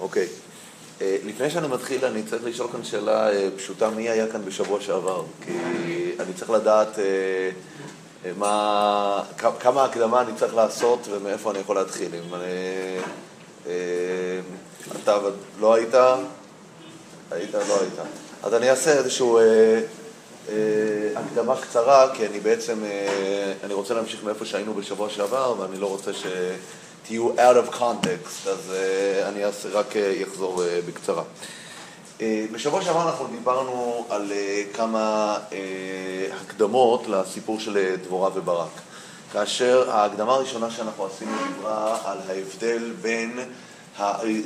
אוקיי. לפני שאני מתחיל, אני צריך לשאול כאן שאלה פשוטה, מי היה כאן בשבוע שעבר? כי אני צריך לדעת כמה הקדמה אני צריך לעשות ומאיפה אני יכול להתחיל. אם אתה לא היית, לא היית. אז אני אעשה איזשהו הקדמה קצרה, כי אני בעצם, אני רוצה להמשיך מאיפה שהיינו בשבוע שעבר, ואני לא רוצה תהיו out of context, אז אני רק אחזור בקצרה. בשבוע שעבר אנחנו דיברנו על כמה הקדמות לסיפור של דבורה וברק. כאשר ההקדמה הראשונה שאנחנו עשינו דיברה על ההבדל בין,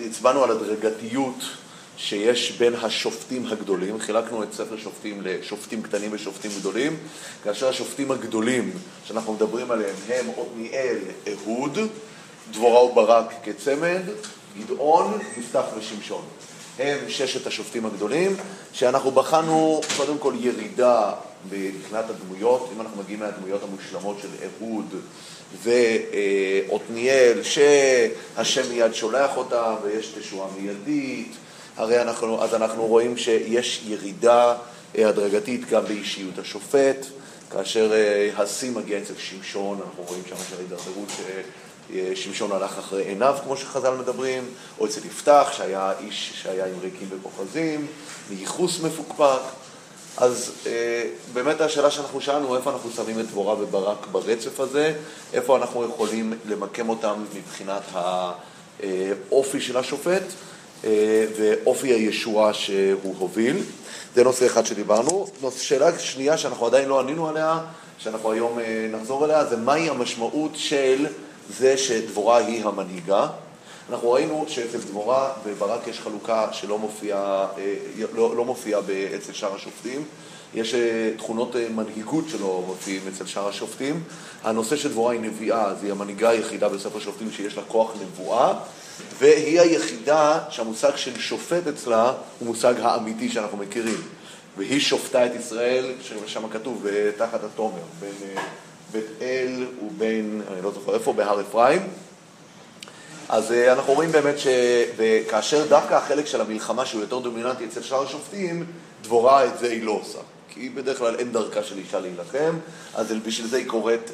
הצבענו על הדרגתיות שיש בין השופטים הגדולים, חילקנו את ספר שופטים לשופטים קטנים ושופטים גדולים, כאשר השופטים הגדולים שאנחנו מדברים עליהם הם עתניאל, אהוד, דבורה וברק כצמד, גדעון, יפתח ושמשון. הם ששת השופטים הגדולים, שאנחנו בחנו קודם כל ירידה מבחינת הדמויות, אם אנחנו מגיעים מהדמויות המושלמות של אהוד ועתניאל, שהשם מיד שולח אותה ויש תשועה מיידית, הרי אנחנו רואים שיש ירידה הדרגתית גם באישיות השופט, כאשר הסי מגיע אצל שמשון, אנחנו רואים שם של הידרדרות שמשון הלך אחרי עיניו, כמו שחז"ל מדברים, או אצל יפתח, שהיה איש שהיה עם ריקים וכוחזים, מייחוס מפוקפק. אז באמת השאלה שאנחנו שאלנו, איפה אנחנו שמים את דבורה וברק ברצף הזה, איפה אנחנו יכולים למקם אותם מבחינת האופי של השופט, ואופי הישועה שהוא הוביל. זה נושא אחד שדיברנו. שאלה שנייה שאנחנו עדיין לא ענינו עליה, שאנחנו היום נחזור אליה, זה מהי המשמעות של זה שדבורה היא המנהיגה. אנחנו ראינו שאצל דבורה וברק יש חלוקה שלא מופיעה, לא מופיעה אצל שאר השופטים. יש תכונות מנהיגות שלא מופיעים אצל שאר השופטים. הנושא של דבורה היא נביאה, אז היא המנהיגה היחידה בספר שופטים שיש לה כוח נבואה, והיא היחידה שהמושג של שופט אצלה הוא מושג האמיתי שאנחנו מכירים. והיא שופטה את ישראל, שם כתוב, תחת התומר, בין בית אל ובין, אני לא זוכר איפה, בהר אפרים. אז אנחנו רואים באמת שכאשר דווקא החלק של המלחמה שהוא יותר דומיננטי אצל שאר השופטים, דבורה את זה היא לא עושה. כי בדרך כלל אין דרכה של אישה להילחם, אז בשביל זה היא קוראת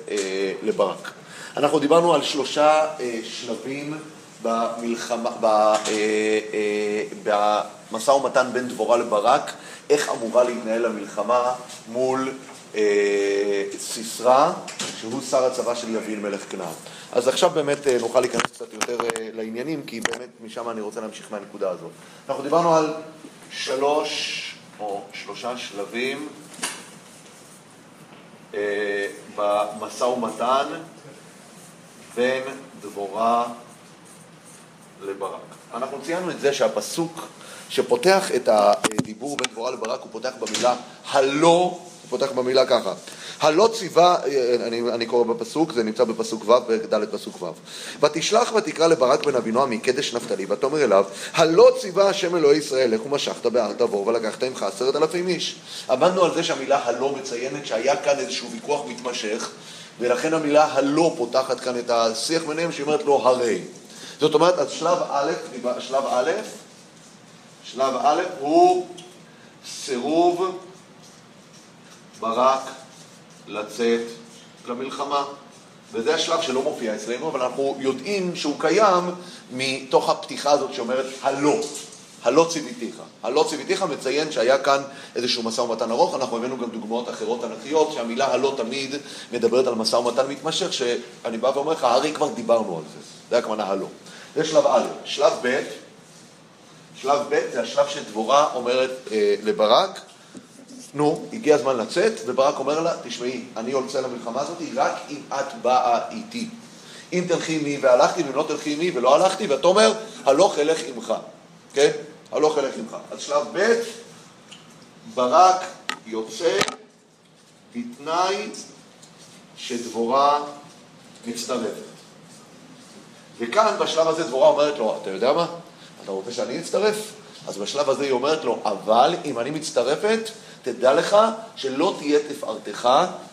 לברק. אנחנו דיברנו על שלושה שלבים במלחמה, במשא ומתן בין דבורה לברק, איך אמורה להתנהל המלחמה מול סיסרה, שהוא שר הצבא של אבימלך כנען. אז עכשיו באמת נוכל להיכנס קצת יותר לעניינים, כי באמת משם אני רוצה להמשיך מהנקודה הזאת. אנחנו דיברנו על שלושה שלבים במשא ומתן בין דבורה לברק. אנחנו ציינו את זה שהפסוק שפותח את הדיבור בין דבורה לברק, הוא פותח במילה הלא, פותח במילה ככה. הלא ציווה, אני קורא בפסוק, זה נמצא בפסוק ו' וד' פסוק ו'. ותשלח ותקרא לברק בן אבינועם מקדש נפתלי, ותאמר אליו, הלא ציווה השם אלוהי ישראל, לכו משכת בהר תבור ולקחת עמך 10,000 איש. עמדנו על זה שהמילה הלא מציינת שהיה כאן איזשהו ויכוח מתמשך, ולכן המילה הלא פותחת כאן את השיח ביניהם שאומרת לו הרי. זאת אומרת, אז שלב א' הוא סירוב ברק לצאת למלחמה. וזה השלב שלא מופיע אצלנו, אבל אנחנו יודעים שהוא קיים מתוך הפתיחה הזאת שאומרת הלא, הלא ציוויתיך. הלא ציוויתיך מציין שהיה כאן איזשהו משא ומתן ארוך. אנחנו הבאנו גם דוגמאות אחרות תנ"כיות, שהמילה הלא תמיד מדברת על משא ומתן מתמשך, שאני בא ואומר לך, הרי כבר דיברנו על זה. זה הכוונה הלא. זה שלב א'. שלב ב', שלב ב' זה השלב שדבורה אומרת לברק, נו, הגיע הזמן לצאת, וברק אומר לה, תשמעי, אני יוצא למלחמה הזאת רק אם את באה איתי. אם תלכי עמי והלכתי, ואם לא תלכי עמי ולא הלכתי, ואת אומר, הלוך אלך עמך. כן? הלוך אלך עמך. אז שלב ב', ברק יוצא בתנאי שדבורה מצטרפת. וכאן בשלב הזה דבורה אומרת לו, אתה יודע מה? אתה רוצה שאני אצטרף? אז בשלב הזה היא אומרת לו, אבל אם אני מצטרפת, תדע לך שלא תהיה תפארתך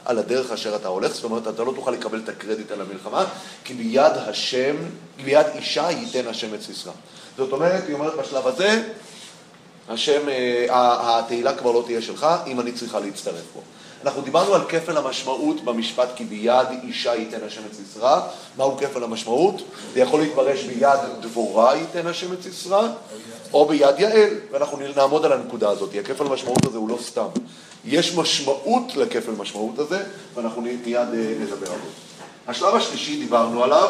על הדרך אשר אתה הולך. זאת אומרת, אתה לא תוכל לקבל את הקרדיט על המלחמה, כי ביד השם, ביד אישה ייתן השם את סיסרה. זאת אומרת, היא אומרת בשלב הזה, השם, התהילה כבר לא תהיה שלך, אם אני צריכה להצטרף פה. אנחנו דיברנו על כפל המשמעות במשפט, כי ביד אישה ייתן השם את סיסרה. מהו כפל המשמעות? זה יכול להתפרש ביד דבורה ייתן השם את סיסרה, או ביד יעל, ואנחנו נעמוד על הנקודה הזאת. הכפל משמעות הזה הוא לא סתם. יש משמעות לכפל משמעות הזה, ואנחנו מיד נדבר עליו. השלב השלישי דיברנו עליו,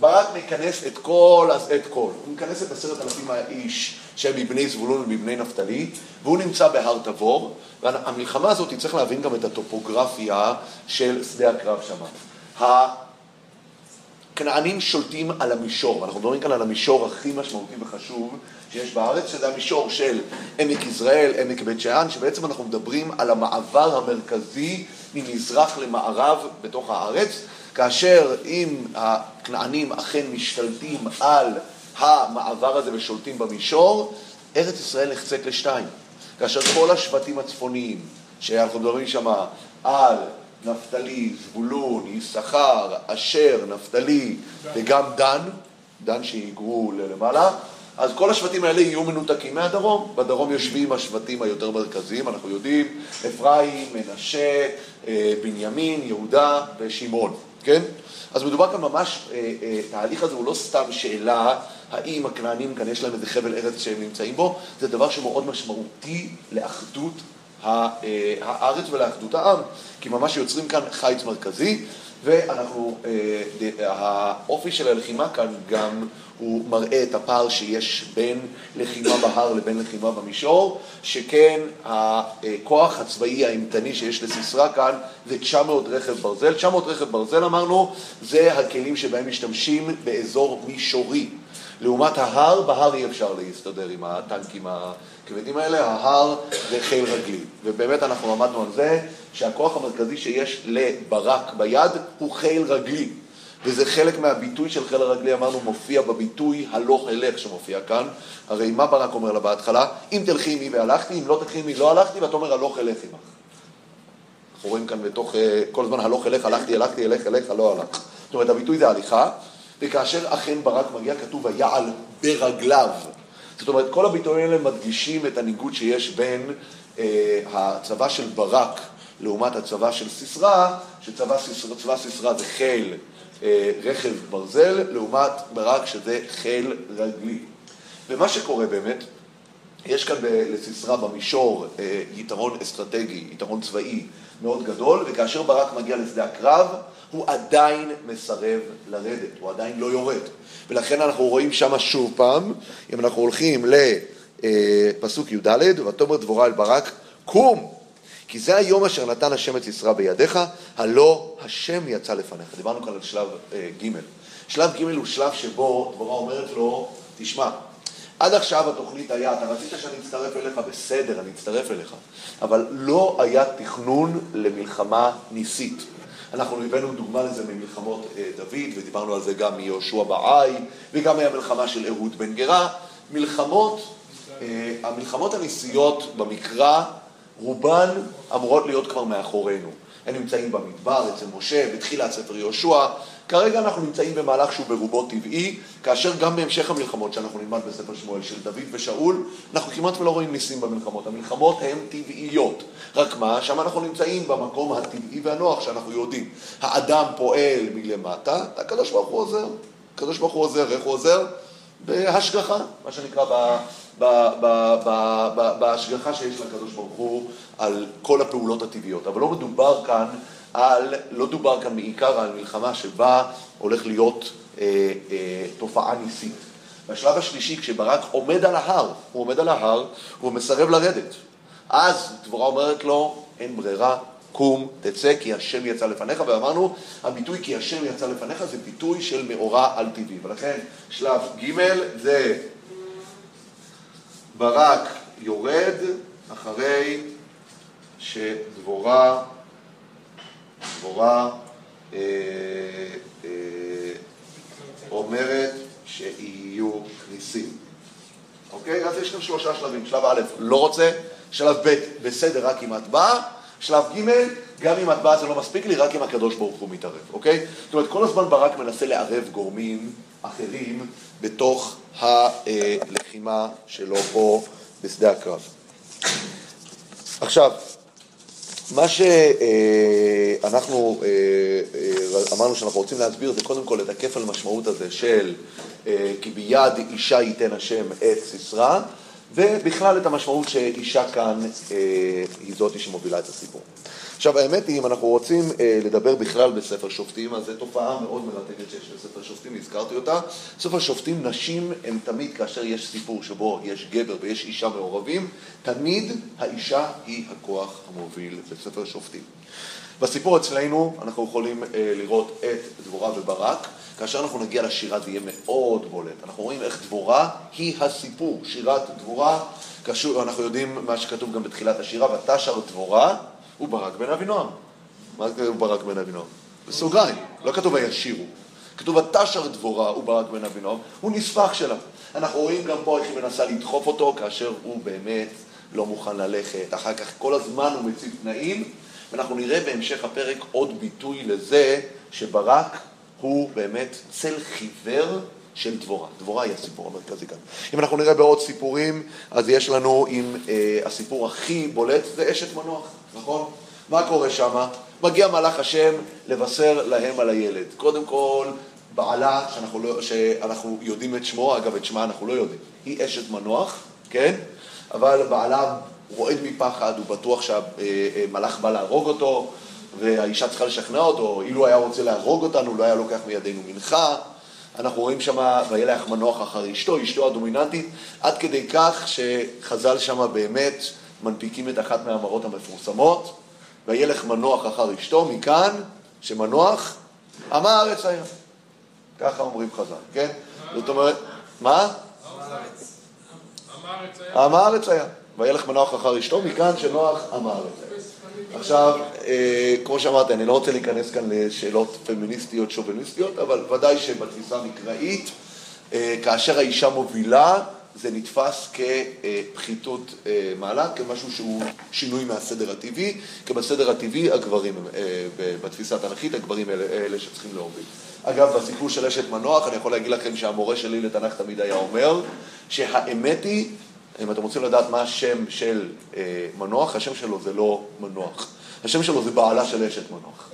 ברק מכנס את כל, הוא מכנס את 10,000 האיש שהם מבני זבולון ומבני נפתלי, והוא נמצא בהר תבור, והמלחמה הזאת צריך להבין גם את הטופוגרפיה של שדה הקרב שם. הכנענים שולטים על המישור, אנחנו מדברים כאן על המישור הכי משמעותי וחשוב שיש בארץ, שזה המישור של עמק ישראל, עמק בית שאן, שבעצם אנחנו מדברים על המעבר המרכזי ממזרח למערב בתוך הארץ, כאשר אם הכנענים אכן משתלטים על המעבר הזה ושולטים במישור, ארץ ישראל נחצית לשתיים. כאשר כל השבטים הצפוניים, שאנחנו מדברים שם על נפתלי, זבולון, יששכר, אשר, נפתלי, וגם דן שיגרו למעלה, אז כל השבטים האלה יהיו מנותקים מהדרום. בדרום יושבים השבטים היותר מרכזיים, אנחנו יודעים, אפרים, מנשה, בנימין, יהודה ושמעון. כן? אז מדובר כאן ממש, תהליך הזה הוא לא סתם שאלה האם הכנענים כאן יש להם איזה חבל ארץ שהם נמצאים בו, זה דבר שמאוד משמעותי לאחדות הארץ ולאחדות העם, כי ממש יוצרים כאן חיץ מרכזי, ואנחנו, האופי של הלחימה כאן גם הוא מראה את הפער שיש בין לחימה בהר לבין לחימה במישור, שכן הכוח הצבאי האימתני שיש לסיסרה כאן זה 900 רכב ברזל. 900 רכב ברזל אמרנו, זה הכלים שבהם משתמשים באזור מישורי. לעומת ההר, בהר אי אפשר להסתדר עם הטנקים הכבדים האלה, ההר זה חיל רגלי. ובאמת אנחנו עמדנו על זה שהכוח המרכזי שיש לברק ביד הוא חיל רגלי. וזה חלק מהביטוי של חיל הרגלי, אמרנו, מופיע בביטוי הלוך אלך שמופיע כאן. הרי מה ברק אומר לה בהתחלה? אם תלכי עמי והלכתי, אם לא תלכי עמי לא הלכתי, ואתה אומר הלוך אלך עמך. אנחנו רואים כאן בתוך כל הזמן הלוך אלך, הלכתי, אלך, אלך, לא הלך. זאת אומרת, הביטוי זה הליכה, וכאשר אכן ברק מגיע כתוב היעל ברגליו. זאת אומרת, כל הביטויים האלה מדגישים את הניגוד שיש בין הצבא של ברק לעומת הצבא של סיסרה, שצבא סיסרה זה חיל רכב ברזל, לעומת ברק שזה חיל רגלי. ומה שקורה באמת, יש כאן לסיסרה במישור יתרון אסטרטגי, יתרון צבאי מאוד גדול, וכאשר ברק מגיע לשדה הקרב, הוא עדיין מסרב לרדת, הוא עדיין לא יורד. ולכן אנחנו רואים שם שוב פעם, אם אנחנו הולכים לפסוק י"ד, ותאמר דבורה אל ברק, קום! כי זה היום אשר נתן השם את סיסרה בידיך, הלא השם יצא לפניך. דיברנו כאן על שלב ג'. שלב ג' הוא שלב שבו דבורה אומרת לו, תשמע, עד עכשיו התוכנית היה, אתה רצית שאני אצטרף אליך, בסדר, אני אצטרף אליך. אבל לא היה תכנון למלחמה ניסית. אנחנו הבאנו דוגמה לזה ממלחמות דוד, ודיברנו על זה גם מיהושע בעי, וגם מהמלחמה של אהוד בן גרה. המלחמות הניסיות במקרא, רובן אמורות להיות כבר מאחורינו. הם נמצאים במדבר, אצל משה, בתחילת ספר יהושע. כרגע אנחנו נמצאים במהלך שהוא ברובו טבעי, כאשר גם בהמשך המלחמות שאנחנו נלמד בספר שמואל של דוד ושאול, אנחנו כמעט ולא רואים ניסים במלחמות. המלחמות הן טבעיות. רק מה? שם אנחנו נמצאים במקום הטבעי והנוח שאנחנו יודעים. האדם פועל מלמטה, הקדוש ברוך הוא עוזר. הקדוש ברוך הוא עוזר, איך הוא עוזר? בהשגחה, מה שנקרא בהשגחה שיש לקדוש ברוך הוא על כל הפעולות הטבעיות. אבל לא דובר כאן בעיקר על מלחמה שבה הולך להיות תופעה ניסית. בשלב השלישי, כשברק עומד על ההר, הוא עומד על ההר, הוא מסרב לרדת. אז דבורה אומרת לו, אין ברירה, קום, תצא, כי השם יצא לפניך. ואמרנו, הביטוי כי השם יצא לפניך זה ביטוי של מאורע על טבעי. ולכן שלב ג' זה ברק יורד אחרי שדבורה אומרת שיהיו ניסים. אוקיי? אז יש כאן 3 שלבים. שלב א' לא רוצה, שלב ב' בסדר, רק עם הטבעה, שלב ג' גם עם הטבעה זה לא מספיק לי, רק עם הקדוש ברוך הוא מתערב, אוקיי? זאת אומרת, כל הזמן ברק מנסה לערב גורמים אחרים בתוך הלחימה שלו פה בשדה הקרב. עכשיו, מה שאנחנו אמרנו שאנחנו רוצים להסביר זה קודם כל לדקף על המשמעות הזה של כי ביד אישה ייתן השם את סיסרה, ובכלל את המשמעות שאישה כאן היא זאת שמובילה את הסיפור. עכשיו האמת היא, אם אנחנו רוצים לדבר בכלל בספר שופטים, אז זו תופעה מאוד מרתקת שיש בספר שופטים, הזכרתי אותה. בספר שופטים, נשים הן תמיד, כאשר יש סיפור שבו יש גבר ויש אישה מעורבים, תמיד האישה היא הכוח המוביל בספר שופטים. בסיפור אצלנו אנחנו יכולים לראות את דבורה וברק, כאשר אנחנו נגיע לשירה זה יהיה מאוד בולט. אנחנו רואים איך דבורה היא הסיפור, שירת דבורה, כאשר אנחנו יודעים מה שכתוב גם בתחילת השירה, ותשר דבורה הוא ברק בן אבינועם. מה זה ברק בן אבינועם? בסוגריים, לא כתוב הישירו. כתוב ותשר דבורה הוא ברק בן אבינועם, הוא נספח שלה. אנחנו רואים גם פה איך היא מנסה לדחוף אותו, כאשר הוא באמת לא מוכן ללכת. אחר כך כל הזמן הוא מציב תנאים, ואנחנו נראה בהמשך הפרק עוד ביטוי לזה שברק הוא באמת צל חיוור של דבורה. דבורה היא הסיפור המרכזי כאן. אם אנחנו נראה בעוד סיפורים, אז יש לנו עם הסיפור הכי בולט, זה אשת מנוח, נכון? מה קורה שמה? מגיע מלאך השם לבשר להם על הילד. קודם כל, בעלה, שאנחנו יודעים את שמו, אגב את שמה אנחנו לא יודעים, היא אשת מנוח, כן? אבל בעלה רועד מפחד, הוא בטוח שהמלאך בא להרוג אותו, והאישה צריכה לשכנע אותו, אילו היה רוצה להרוג אותנו, לא היה לוקח מידינו מנחה. אנחנו רואים שמה, וילך מנוח אחרי אשתו, אשתו הדומיננטית, עד כדי כך שחז"ל שמה באמת מנפיקים את אחת מהאמרות המפורסמות, וילך מנוח אחרי אשתו, מכאן שמנוח, עם הארץ היה. ככה אומרים חז"ל, כן? זאת אומרת, מה? עם הארץ היה. וילך מנוח אחרי אשתו, מכאן שנוח עם הארץ היה. עכשיו, כמו שאמרתי, אני לא רוצה להיכנס כאן לשאלות פמיניסטיות, שוביניסטיות, אבל ודאי שבתפיסה מקראית, כאשר האישה מובילה, זה נתפס כפחיתות מעלה, כמשהו שהוא שינוי מהסדר הטבעי, כי בסדר הטבעי הגברים, בתפיסה התנ"כית, הגברים אלה שצריכים להוביל. אגב, בסיפור של אשת מנוח, אני יכול להגיד לכם שהמורה שלי לתנ"ך תמיד היה אומר, שהאמת היא, אם אתם רוצים לדעת מה השם של מנוח, השם שלו זה לא מנוח. השם שלו זה בעלה של אשת מנוח.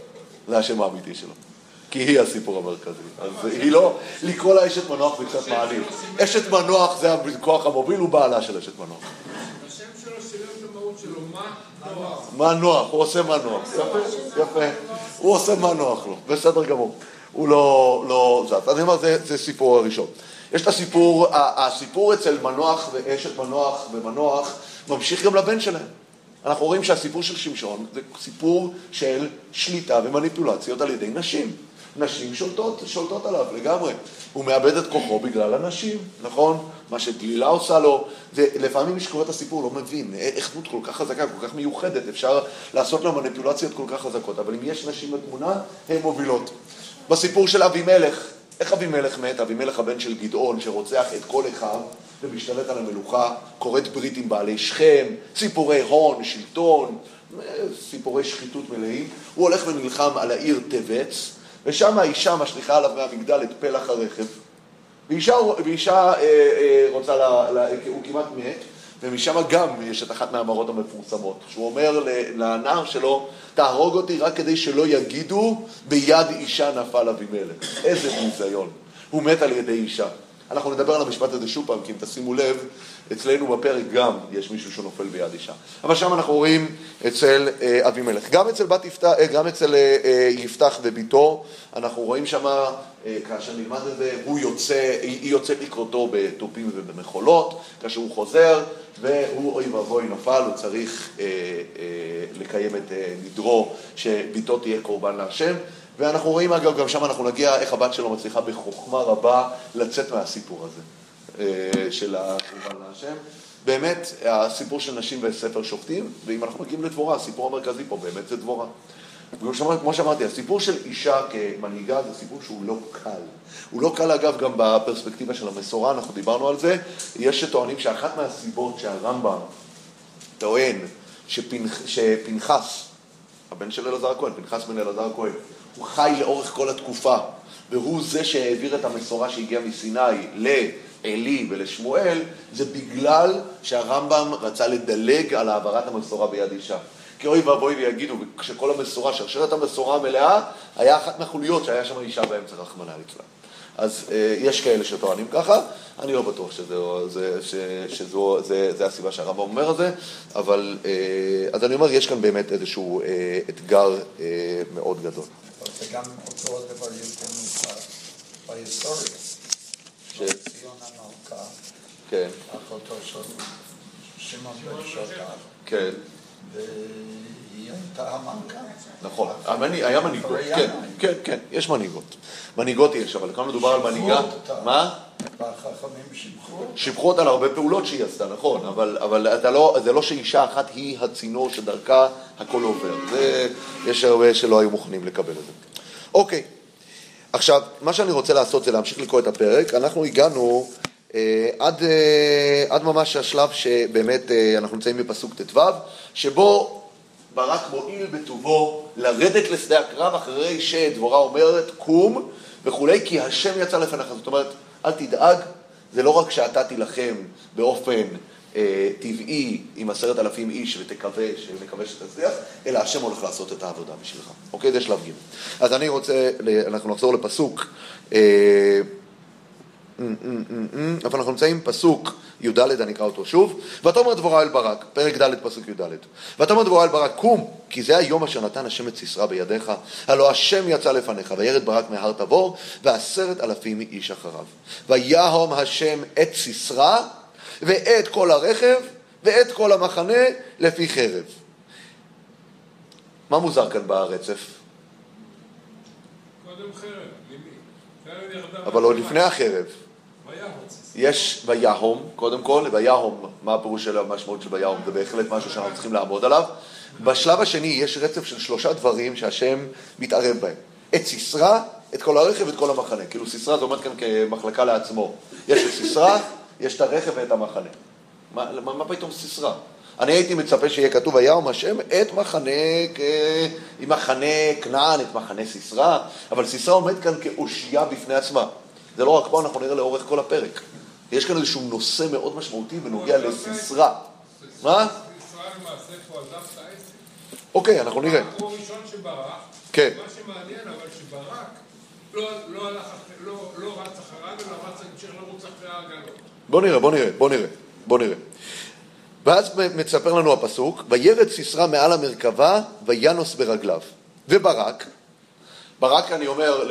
זה השם האמיתי שלו. כי היא הסיפור המרכזי. אז היא לא, לקרוא לה אשת מנוח זה קצת מעליב. אשת מנוח זה הכוח המוביל, הוא בעלה של אשת מנוח. השם שלו שילב את המהות שלו, מנוח. מנוח, הוא עושה מנוח. יפה. הוא עושה מנוח לו, בסדר גמור. הוא לא זאת. אז אני אומר, זה סיפור הראשון. יש את הסיפור אצל מנוח ואשת מנוח ומנוח ממשיך גם לבן שלהם. אנחנו רואים שהסיפור של שמשון זה סיפור של שליטה ומניפולציות על ידי נשים. נשים שולטות עליו לגמרי. הוא מאבד את כוחו בגלל הנשים, נכון? מה שדלילה עושה לו. לפעמים מי שקורא את הסיפור לא מבין איך דמות כל כך חזקה, כל כך מיוחדת, אפשר לעשות לה מניפולציות כל כך חזקות. אבל אם יש נשים בתמונה, הן מובילות. בסיפור של אבימלך, איך אבימלך מת? אבימלך הבן של גדעון שרוצח את כל אחיו ומשתלט על המלוכה, קוראת ברית עם בעלי שכם, סיפורי הון, שלטון, סיפורי שחיתות מלאים. הוא הולך ונלחם על העיר טבץ, ושם האישה משליחה עליו מהמגדל את פלח הרכב. ואישה רוצה, הוא כמעט מת, ומשם גם יש את אחת מהאמרות המפורסמות, שהוא אומר לנער שלו, תהרוג אותי רק כדי שלא יגידו, ביד אישה נפל אבימלך. איזה ניסיון. הוא מת על ידי אישה. אנחנו נדבר על המשפט הזה שוב פעם, כי אם תשימו לב, אצלנו בפרק גם יש מישהו שנופל ביד אישה. אבל שם אנחנו רואים אצל אבימלך. גם אצל יפתח וביתו, אנחנו רואים שם, כאשר נלמד את זה, היא יוצאת לקראתו בתופים ובמחולות, כאשר הוא חוזר, והוא אוי ואבוי נפל, הוא צריך לקיים את נדרו שביתו תהיה קורבן להשם. ואנחנו רואים, אגב, גם שם אנחנו נגיע איך הבת שלו מצליחה בחוכמה רבה לצאת מהסיפור הזה של הקורבן להשם. באמת, הסיפור של נשים בספר שופטים, ואם אנחנו מגיעים לדבורה, הסיפור המרכזי פה באמת זה דבורה. כמו שאמרתי, הסיפור של אישה כמנהיגה זה סיפור שהוא לא קל. הוא לא קל, אגב, גם בפרספקטיבה של המסורה, אנחנו דיברנו על זה. יש שטוענים שאחת מהסיבות שהרמב"ם טוען שפנחס, הבן של אלעזר הכהן, פנחס בן אלעזר הכהן, הוא חי לאורך כל התקופה, והוא זה שהעביר את המסורה שהגיעה מסיני לעלי ולשמואל, זה בגלל שהרמב"ם רצה לדלג על העברת המסורה ביד אישה. כי אוי ואבוי ויגידו, כשכל המסורה, שרשרת המסורה המלאה, היה אחת מהחוליות שהיה שם אישה באמצע, רחמנא ליצלן. אז יש כאלה שטוענים ככה, אני לא בטוח שזה הסיבה שהרמב"ם אומר את זה, אבל אז אני אומר, יש כאן באמת איזשהו אתגר מאוד גדול. זה גם אותו דבר יותר בהיסטוריה, ציון המלכה, אחותו של שמעון בן שטח. כן. והיא הייתה המנכ"ל. נכון, היה מנהיגות, כן, יש מנהיגות. מנהיגות יש, אבל כאן מדובר על מנהיגה. מה? והחכמים שיבחו. שיבחו אותה על הרבה פעולות שהיא עשתה, נכון, אבל זה לא שאישה אחת היא הצינור שדרכה הכל עובר. יש הרבה שלא היו מוכנים לקבל את זה. אוקיי, עכשיו, מה שאני רוצה לעשות זה להמשיך לקרוא את הפרק. אנחנו הגענו עד ממש השלב שבאמת אנחנו נמצאים בפסוק ט"ו, שבו ברק מועיל בטובו לרדת לשדה הקרב אחרי שדבורה אומרת קום וכולי, כי השם יצא לפניך. זאת אומרת, אל תדאג, זה לא רק שאתה תילחם באופן טבעי עם 10,000 איש ותקווה שתצליח, אלא השם הולך לעשות את העבודה בשבילך. אוקיי, זה שלב ג'. אז אני רוצה, אנחנו נחזור לפסוק אבל אנחנו נמצאים פסוק י"ד, אני אקרא אותו שוב. ותאמר דבורה אל ברק, פרק ד' פסוק י"ד. ותאמר דבורה אל ברק, קום, כי זה היום אשר נתן השם את סיסרה בידיך, הלא השם יצא לפניך, וירד ברק מהר תבור, ו10,000 איש אחריו. ויהום השם את סיסרה, ואת כל הרכב, ואת כל המחנה, לפי חרב. מה מוזר כאן ברצף? קודם חרב, אבל עוד לפני החרב. יש ויהום, קודם כל, ויהום, מה הפירוש של המשמעות של ויהום, זה בהחלט משהו שאנחנו צריכים לעמוד עליו. בשלב השני יש רצף של 3 דברים שהשם מתערב בהם. את סיסרה, את כל הרכב ואת כל המחנה. כאילו סיסרה זה עומד כאן כמחלקה לעצמו. יש את סיסרה, יש את הרכב ואת המחנה. מה פתאום סיסרה? אני הייתי מצפה שיהיה כתוב ויהום השם את מחנה, מחנה כנען, את מחנה סיסרה, אבל סיסרה עומד כאן כאושייה בפני עצמה. זה לא רק פה, אנחנו נראה לאורך כל הפרק. יש כאן איזשהו נושא מאוד משמעותי בנוגע לסיסרה. מה? סיסרה למעשה פה עזב את העסק. אוקיי, אנחנו נראה. הוא הראשון שברח. כן. מה שמעניין, אבל שברק לא רץ אחריו, אלא רץ לרוץ אחרי העגלות. בוא נראה. ואז מספר לנו הפסוק, וירד סיסרה מעל המרכבה וינוס ברגליו. וברק, ברק, אני אומר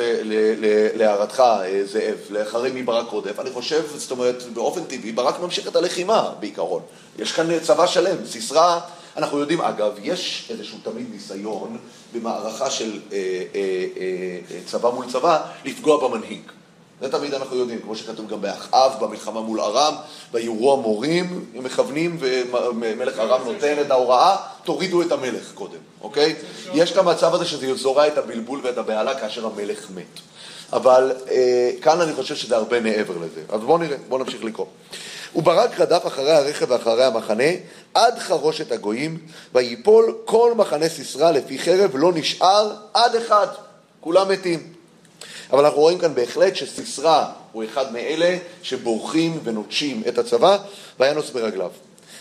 להערתך, זאב, לאחרי מברק עודף, אני חושב, זאת אומרת, באופן טבעי, ברק ממשיך את הלחימה, בעיקרון. יש כאן צבא שלם, סיסרה, אנחנו יודעים, אגב, יש איזשהו תמיד ניסיון במערכה של צבא מול צבא, לפגוע במנהיג. זה תמיד אנחנו יודעים, כמו שכתוב גם באחאב, במלחמה מול ארם, בירו המורים, הם מכוונים, ומלך ארם נותן את ההוראה, תורידו את המלך קודם, אוקיי? יש גם מצב הזה שזה יזורע את הבלבול ואת הבעלה כאשר המלך מת. אבל כאן אני חושב שזה הרבה מעבר לזה. אז בואו נראה, בואו נמשיך לקרוא. וברק רדף אחרי הרכב ואחרי המחנה, עד חרושת הגויים, ויפול כל מחנה סיסרה לפי חרב, לא נשאר עד אחד. כולם מתים. אבל אנחנו רואים כאן בהחלט שסיסרה הוא אחד מאלה שבורחים ונוטשים את הצבא, וינוס ברגליו.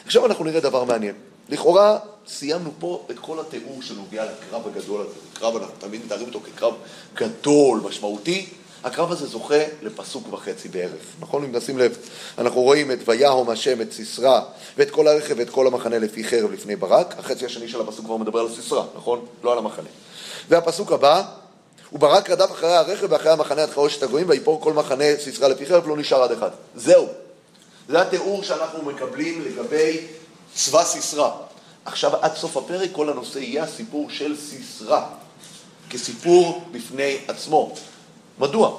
עכשיו אנחנו נראה דבר מעניין. לכאורה סיימנו פה את כל התיאור שנוגע לקרב הגדול הזה. הקרב, אנחנו תמיד מתארים אותו כקרב גדול, משמעותי. הקרב הזה זוכה לפסוק וחצי בערך. נכון? אם נשים לב, אנחנו רואים את ויהום השם, את סיסרה, ואת כל הרכב ואת כל המחנה לפי חרב לפני ברק. החצי השני של הפסוק כבר מדבר על סיסרה, נכון? לא על המחנה. והפסוק הבא, וברק רדף אחרי הרכב ואחרי המחנה עד חרושת הגויים, ויפור כל מחנה סיסרה לפי חרב, לא נשאר עד אחד. זהו. זה התיאור שאנחנו מקבלים לגבי צבא סיסרה. עכשיו עד סוף הפרק כל הנושא יהיה הסיפור של סיסרה, כסיפור בפני עצמו. מדוע?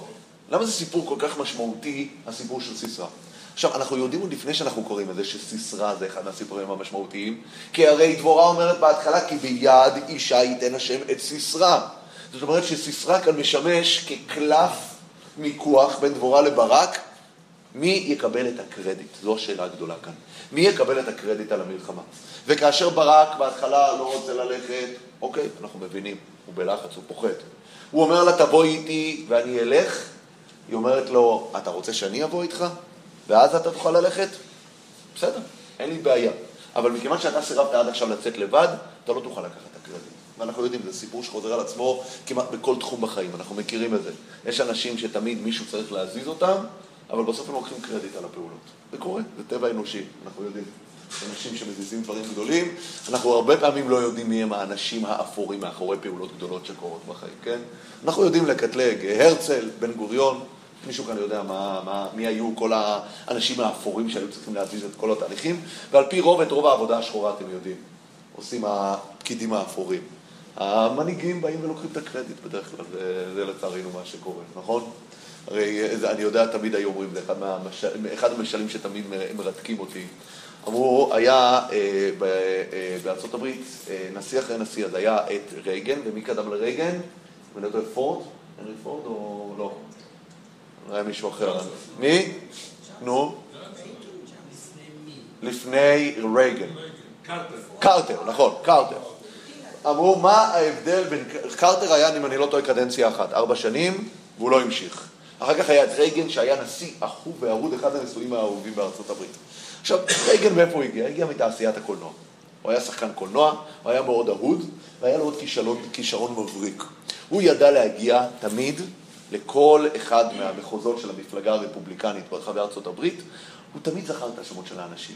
למה זה סיפור כל כך משמעותי, הסיפור של סיסרה? עכשיו, אנחנו יודעים עוד לפני שאנחנו קוראים את זה שסיסרה זה אחד מהסיפורים המשמעותיים, כי הרי דבורה אומרת בהתחלה, כי ביד אישה ייתן השם את סיסרה. זאת אומרת שסיסרה כאן משמש כקלף מיקוח בין דבורה לברק, מי יקבל את הקרדיט? זו השאלה הגדולה כאן. מי יקבל את הקרדיט על המלחמה? וכאשר ברק בהתחלה לא רוצה ללכת, אוקיי, אנחנו מבינים, הוא בלחץ, הוא פוחד. הוא אומר לה, תבואי איתי ואני אלך. היא אומרת לו, אתה רוצה שאני אבוא איתך? ואז אתה תוכל ללכת? בסדר, אין לי בעיה. אבל מכיוון שאתה סירבת עד עכשיו לצאת לבד, אתה לא תוכל לקחת את הקרדיט. ואנחנו יודעים, זה סיפור שחוזר על עצמו כמעט בכל תחום בחיים, אנחנו מכירים את זה. יש אנשים שתמיד מישהו צריך להזיז אותם, אבל בסוף הם לוקחים קרדיט על הפעולות. זה קורה, זה טבע אנושי, אנחנו יודעים. אנשים שמזיזים דברים גדולים, אנחנו הרבה פעמים לא יודעים מי הם האנשים האפורים מאחורי פעולות גדולות שקורות בחיים, כן? אנחנו יודעים לקטלג, הרצל, בן גוריון, מישהו כאן יודע מי היו כל האנשים האפורים שהיו צריכים להזיז את כל התהליכים, ועל פי רוב את רוב העבודה השחורה אתם יודעים. עושים הפקידים האפורים. המנהיגים באים ולוקחים את הקרדיט בדרך כלל, זה לצערנו מה שקורה, נכון? הרי אני יודע תמיד היו אומרים, זה אחד המשלים שתמיד מרתקים אותי. אמרו, היה בארצות הברית נשיא אחרי נשיא, אז היה את רייגן, ומי קדם לרייגן? מנהלתו את פורד? הנרי פורד או לא? היה מישהו אחר. מי? נו? לפני רייגן. קרטר, נכון, קרטר. אמרו, מה ההבדל בין... קרטר היה, אם אני לא טועה, קדנציה אחת, 4 שנים, והוא לא המשיך. אחר כך היה את רייגן שהיה נשיא אהוב ואהוד, אחד הנשואים האהובים בארצות הברית. עכשיו, רייגן מאיפה הוא הגיע? הגיע מתעשיית הקולנוע. הוא היה שחקן קולנוע, הוא היה מאוד אהוד, והיה לו עוד כישרון מבריק. הוא ידע להגיע תמיד לכל אחד מהמחוזות של המפלגה הרפובליקנית ברחבי ארצות הברית. הוא תמיד זכר את השמות של האנשים.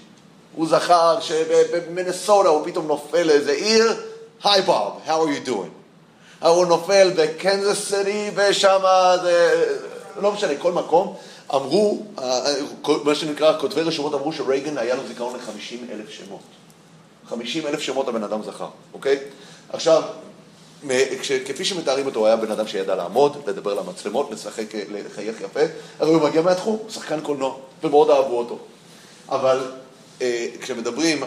הוא זכר שבמנסולה הוא פתאום נופל לאיזה עיר, "Hi Bob, how are you doing?" הוא נופל בקנזס סיטי, ושמה זה... לא משנה, כל מקום. אמרו, מה שנקרא, כותבי רשומות אמרו שרייגן היה לו זיכרון ל-50,000 שמות. 50,000 שמות הבן אדם זכר, אוקיי? עכשיו, כפי שמתארים אותו, הוא היה בן אדם שידע לעמוד, לדבר למצלמות, לשחק, לחייך יפה, אז הוא מגיע מהתחום, שחקן קולנוע, ומאוד אהבו אותו. אבל כשמדברים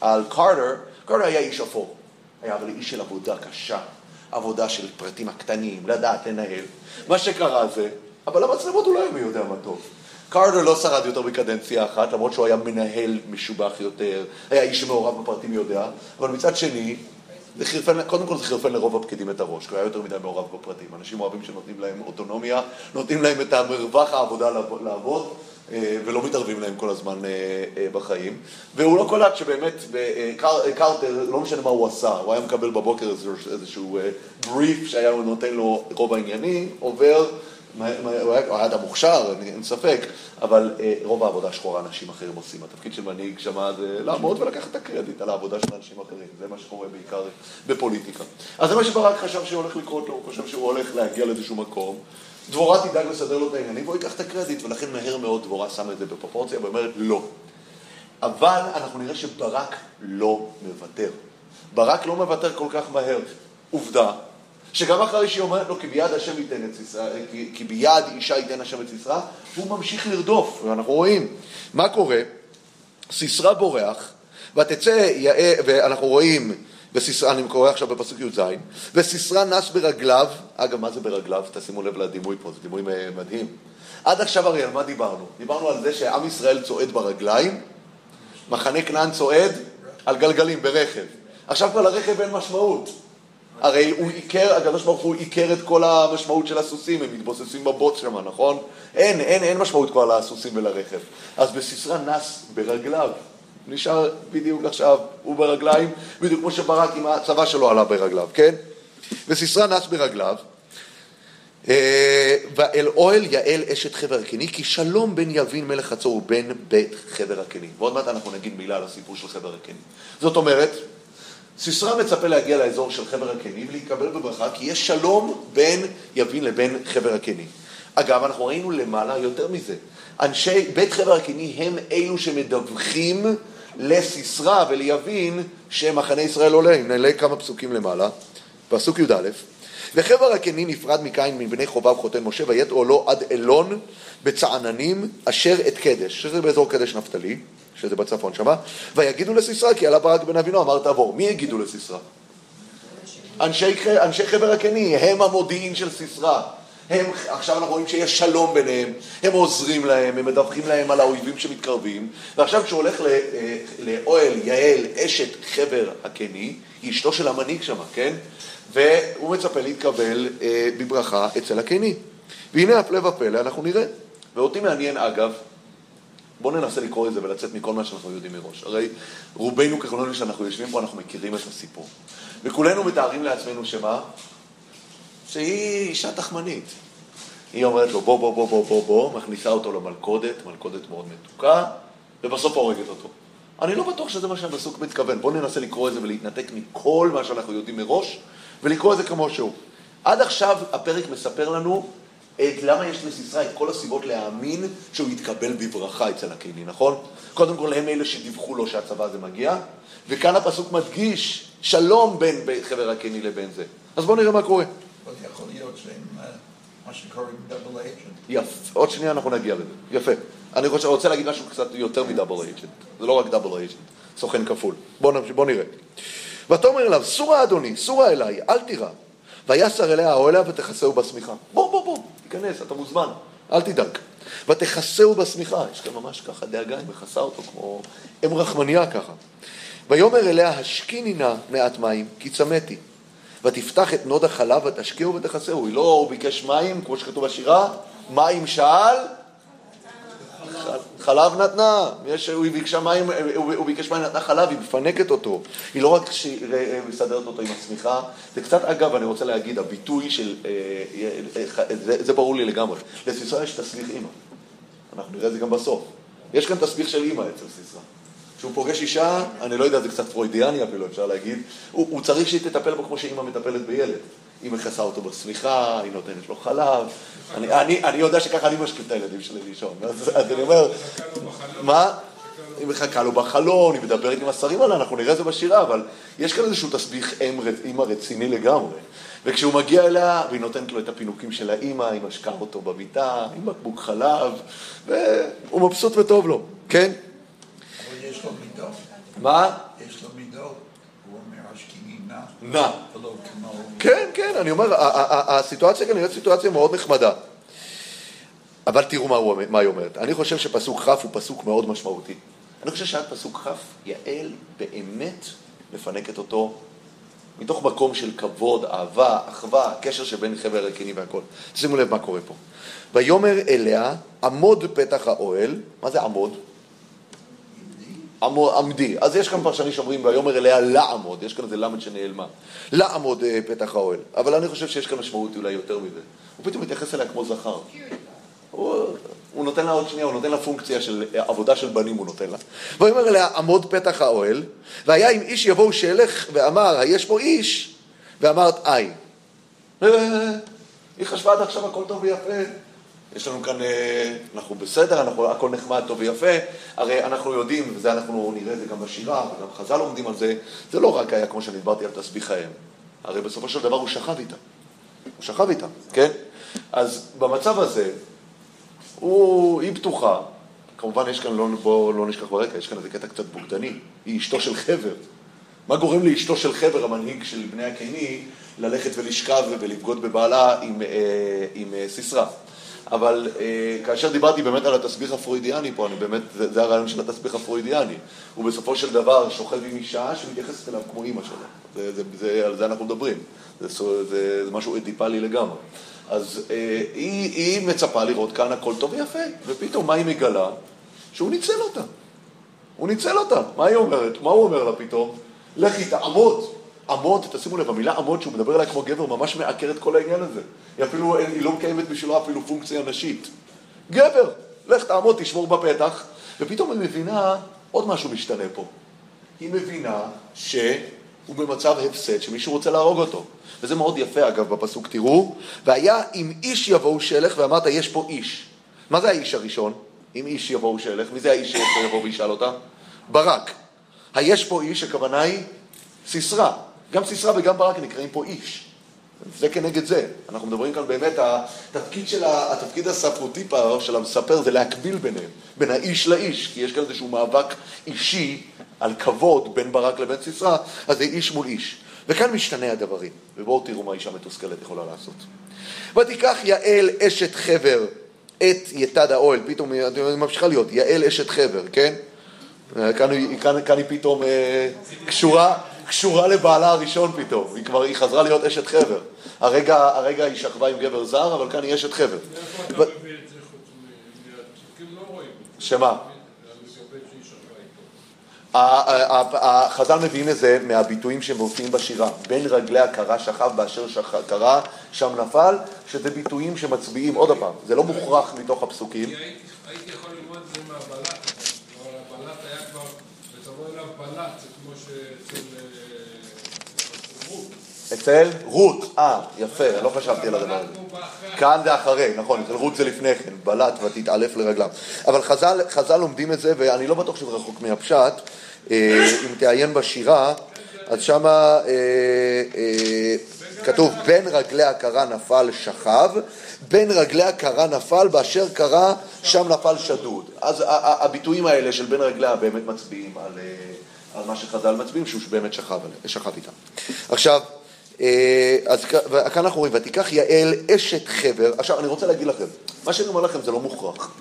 על קארטר, קארטר היה איש אפור. היה אבל איש של עבודה קשה. עבודה של פרטים הקטנים, לדעת, לנהל. מה שקרה זה, אבל המצלמות אולי מי יודע מה טוב. קארטר לא שרד יותר בקדנציה אחת, למרות שהוא היה מנהל משובח יותר, היה איש שמעורב בפרטים יודע, אבל מצד שני, קודם כל זה חירפן לרוב הפקידים את הראש, כי הוא היה יותר מדי מעורב בפרטים. אנשים אוהבים שנותנים להם אוטונומיה, נותנים להם את המרווח העבודה לעבוד, ולא מתערבים להם כל הזמן בחיים. והוא לא קולט שבאמת קארטר, לא משנה מה הוא עשה, הוא היה מקבל בבוקר איזשהו בריף שהיה נותן לו רוב הענייני, עובר, הוא היה אדם מוכשר, אין ספק, אבל רוב העבודה השחורה אנשים אחרים עושים. התפקיד של מנהיג שמה זה לעמוד ולקחת את הקרדיט על העבודה של אנשים אחרים. זה מה שקורה בעיקר בפוליטיקה. אז זה מה שברק חשב שהולך לקרות לו, הוא חושב שהוא הולך להגיע לאיזשהו מקום, דבורה תדאג לסדר לו את העניינים, והוא ייקח את הקרדיט, ולכן מהר מאוד דבורה שמה את זה בפרופורציה, ואומרת לא. אבל אנחנו נראה שברק לא מוותר. ברק לא מוותר כל כך מהר. עובדה, שגם אחרי שהיא אומרת לו, כי ביד השם ייתן את סיסרה, כי ביד אישה ייתן השם את סיסרה, הוא ממשיך לרדוף, ואנחנו רואים. מה קורה? סיסרה בורח, ואנחנו רואים, וסיסרה, אני מקורא עכשיו בפסוק י"ז, וסיסרה נס ברגליו, אגב, מה זה ברגליו? תשימו לב לדימוי פה, זה דימוי מדהים. עד עכשיו הרי על מה דיברנו? דיברנו על זה שעם ישראל צועד ברגליים, מחנה כנען צועד על גלגלים ברכב. עכשיו כבר לרכב אין משמעות. הרי הוא עיקר, הקדוש ברוך הוא עיקר את כל המשמעות של הסוסים, הם מתבוססים בבוץ שם, נכון? אין משמעות כבר לסוסים ולרכב. אז בסיסרה נס ברגליו. נשאר בדיוק עכשיו, הוא ברגליים, בדיוק כמו שברק עם הצבא שלו עלה ברגליו, כן? וסיסרה נס ברגליו, ואל אוהל יעל אשת חבר הקני, כי שלום בין יבין מלך חצור ובין בית חבר הקני. ועוד מעט אנחנו נגיד מילה על הסיפור של חבר הקני. זאת אומרת, סיסרה מצפה להגיע לאזור של חבר הקני ולהתקבל בברכה, כי יש שלום בין יבין לבין חבר הקני. אגב, אנחנו ראינו למעלה יותר מזה. אנשי בית חבר הקני הם אלו שמדווחים לסיסרה וליבין שמחנה ישראל עולה. נעלה כמה פסוקים למעלה, פסוק י' א', וחבר הקני נפרד מקין מבני חובב חותן משה ויתרו לו עד אלון בצעננים אשר את קדש, שזה באזור קדש נפתלי, שזה בצפון שמה, ויגידו לסיסרה כי עלה ברק בן אבינו אמר תעבור. מי יגידו לסיסרה? אנשי חבר הקני, הם המודיעין של סיסרה. עכשיו אנחנו רואים שיש שלום ביניהם, הם עוזרים להם, הם מדווחים להם על האויבים שמתקרבים, ועכשיו כשהוא הולך לאוהל יעל, אשת חבר הקני, היא אשתו של המנהיג שם, כן? והוא מצפה להתקבל בברכה אצל הקני. והנה הפלא ופלא, אנחנו נראה. ואותי מעניין אגב, בואו ננסה לקרוא את זה ולצאת מכל מה שאנחנו יודעים מראש. הרי רובנו ככולנו שאנחנו יושבים פה, אנחנו מכירים את הסיפור. וכולנו מתארים לעצמנו שמה? שהיא אישה תחמנית. היא אומרת לו בוא בוא בוא בוא בוא בוא, מכניסה אותו למלכודת, מלכודת מאוד מתוקה, ובסוף הורגת אותו. אני לא בטוח שזה מה שהפסוק מתכוון. בואו ננסה לקרוא את זה ולהתנתק מכל מה שאנחנו יודעים מראש, ולקרוא את זה כמו שהוא. עד עכשיו הפרק מספר לנו למה יש לסיסרה את כל הסיבות להאמין שהוא יתקבל בברכה אצל הקני, נכון? קודם כל הם אלה שדיווחו לו שהצבא הזה מגיע, וכאן הפסוק מדגיש שלום בין חבר הקני לבין זה. אז בואו נראה מה קורה. עוד יכול להיות שהם מה שקוראים דאבל אייג'נט. יפה, עוד שנייה אנחנו נגיע לזה. יפה. אני רוצה להגיד משהו קצת יותר מדאבל אייג'נט. זה לא רק דאבל אייג'נט, סוכן כפול. בואו נראה. ותאמר אליו, סורה אדוני, סורה אליי, אל תירא. ויסר אליה האוהלה ותכסהו בסמיכה. בוא, תיכנס, אתה מוזמן, אל תדאג. ותכסהו בסמיכה, יש כאן ממש ככה דאגה, היא מכסה אותו כמו אם רחמניה ככה. ויאמר אליה, השקיני נא מעט מים, כי צמאתי. ותפתח את נוד החלב ותשקיעו ותכסהו. היא לא ביקש מים, כמו שכתוב בשירה, מים שאל, חלב נתנה. הוא ביקש מים, נתנה חלב, היא מפנקת אותו. היא לא רק מסדרת אותו עם הצמיחה. זה קצת, אגב, אני רוצה להגיד, הביטוי של, זה ברור לי לגמרי. לסיסרה יש תסביך אימא. אנחנו נראה את זה גם בסוף. יש כאן תסביך של אימא אצל סיסרה. שהוא פוגש אישה, אני לא יודע, זה קצת פרוידיאני אפילו, אפשר להגיד, הוא צריך שהיא תטפל בו כמו שאמא מטפלת בילד. היא מכסה אותו בסמיכה, היא נותנת לו חלב. אני יודע שככה אני משקיל את הילדים שלי לישון. אז אני אומר, מה? היא מחכה לו בחלון, היא מדברת עם השרים עליה, אנחנו נראה את זה בשירה, אבל יש כאן איזשהו תסביך אמא רציני לגמרי. וכשהוא מגיע אליה, והיא נותנת לו את הפינוקים של האמא, היא משקעה אותו בביתה, עם בקבוק חלב, והוא מבסוט וטוב לו, כן? יש לו מידור. מה? יש לו מידור. הוא אומר, השקיני נא. נא. ולא כמו... כן, אני אומר, הסיטואציה כאן נראית סיטואציה מאוד נחמדה. אבל תראו מה היא אומרת. אני חושב שפסוק חף הוא פסוק מאוד משמעותי. אני חושב שעד פסוק חף, יעל באמת מפנקת אותו מתוך מקום של כבוד, אהבה, אחווה, הקשר שבין חבר הקני והכל. שימו לב מה קורה פה. ויאמר אליה, עמוד פתח האוהל. מה זה עמוד? עמדי. אז יש כאן פרשני שאומרים, ויאמר אליה לעמוד, יש כאן איזה למד שנעלמה. לעמוד פתח האוהל. אבל אני חושב שיש כאן משמעות אולי יותר מזה. הוא פתאום מתייחס אליה כמו זכר. הוא נותן לה עוד שנייה, הוא נותן לה פונקציה של עבודה של בנים, הוא נותן לה. ויאמר אליה, עמוד פתח האוהל, והיה אם איש יבואו שאלך ואמר, היש פה איש, ואמרת, איי. היא חשבה עד עכשיו הכל טוב ויפה. יש לנו כאן, אנחנו בסדר, הכל נחמד, טוב ויפה, הרי אנחנו יודעים, וזה אנחנו נראה את זה גם בשירה, וגם חז"ל עומדים על זה, זה לא רק היה כמו שנדברתי על תסביכיהם, הרי בסופו של דבר הוא שכב איתם, כן? אז במצב הזה, היא פתוחה, כמובן יש כאן, לא נשכח ברקע, יש כאן איזה קטע קצת בוגדני, היא אשתו של חבר, מה גורם לאשתו של חבר, המנהיג של בני הקני, ללכת ולשכב ולבגוד בבעלה עם סיסרה? אבל כאשר דיברתי באמת על התסביך הפרוידיאני פה, זה הרעיון של התסביך הפרוידיאני. הוא בסופו של דבר שוכב עם אישה שמתייחסת אליו כמו אימא שלה. על זה אנחנו מדברים. זה משהו אדיפלי לגמרי. אז היא מצפה לראות כאן הכל טוב ויפה. ופתאום מה היא מגלה? שהוא ניצל אותה. מה היא אומרת? מה הוא אומר לה פתאום? לכי תעמוד. עמוד, תשימו לב, המילה עמוד שהוא מדבר עליה כמו גבר ממש מעקר את כל העניין הזה. היא אפילו, היא לא מקיימת בשבילו אפילו פונקציה נשית. גבר, לך תעמוד, תשמור בפתח, ופתאום היא מבינה, עוד משהו משתנה פה. היא מבינה שהוא במצב הפסד, שמישהו רוצה להרוג אותו. וזה מאוד יפה אגב בפסוק, תראו, והיה אם איש יבואו שאלך ואמרת יש פה איש. מה זה האיש הראשון? אם איש יבואו שאלך, מי זה האיש שיבוא וישאל אותה? ברק. היש פה איש, הכוונה היא סיסרה. גם סיסרה וגם ברק נקראים פה איש. זה כנגד זה. אנחנו מדברים כאן באמת, התפקיד הספרותי פה של המספר זה להקביל ביניהם, בין האיש לאיש, כי יש כאן איזשהו מאבק אישי על כבוד בין ברק לבין סיסרה, אז זה איש מול איש. וכאן משתנה הדברים, ובואו תראו מה אישה מתוסכלת יכולה לעשות. ותיקח יעל אשת חבר את יתד האוהל, פתאום היא ממשיכה להיות יעל אשת חבר, כן? כאן היא פתאום קשורה לבעלה הראשון פתאום, היא חזרה להיות אשת חבר. הרגע היא שכבה עם גבר זר, אבל כאן היא אשת חבר. שמה? החז"ל מביאים את זה מהביטויים שמופיעים בשירה, בין רגלי הקרה שכב באשר קרה שם נפל, שזה ביטויים שמצביעים, עוד פעם, זה לא מוכרח מתוך הפסוקים. הייתי יכול ללמוד את זה מהבלט, אבל הבלט היה כבר, ותבוא אליו בלט, זה כמו שאצל רות. אצל רות, יפה, לא חשבתי על הדבר הזה. כאן זה אחרי, נכון, אצל רות זה לפני כן, בלט ותתעלף לרגליו. אבל חז"ל לומדים את זה, ואני לא בטוח שזה רחוק מהפשט, אם תעיין בשירה, אז שמה כתוב בין רגלי הקרה נפל שכב, בין רגלי הקרה נפל באשר קרה שם נפל שדוד. אז הביטויים האלה של בין רגליה באמת מצביעים על מה שחז"ל מצביעים, שהוא באמת שכב איתם. עכשיו, אז כאן אנחנו רואים, ותיקח יעל אשת חבר. עכשיו, אני רוצה להגיד לכם, מה שאני אומר לכם זה לא מוכרח.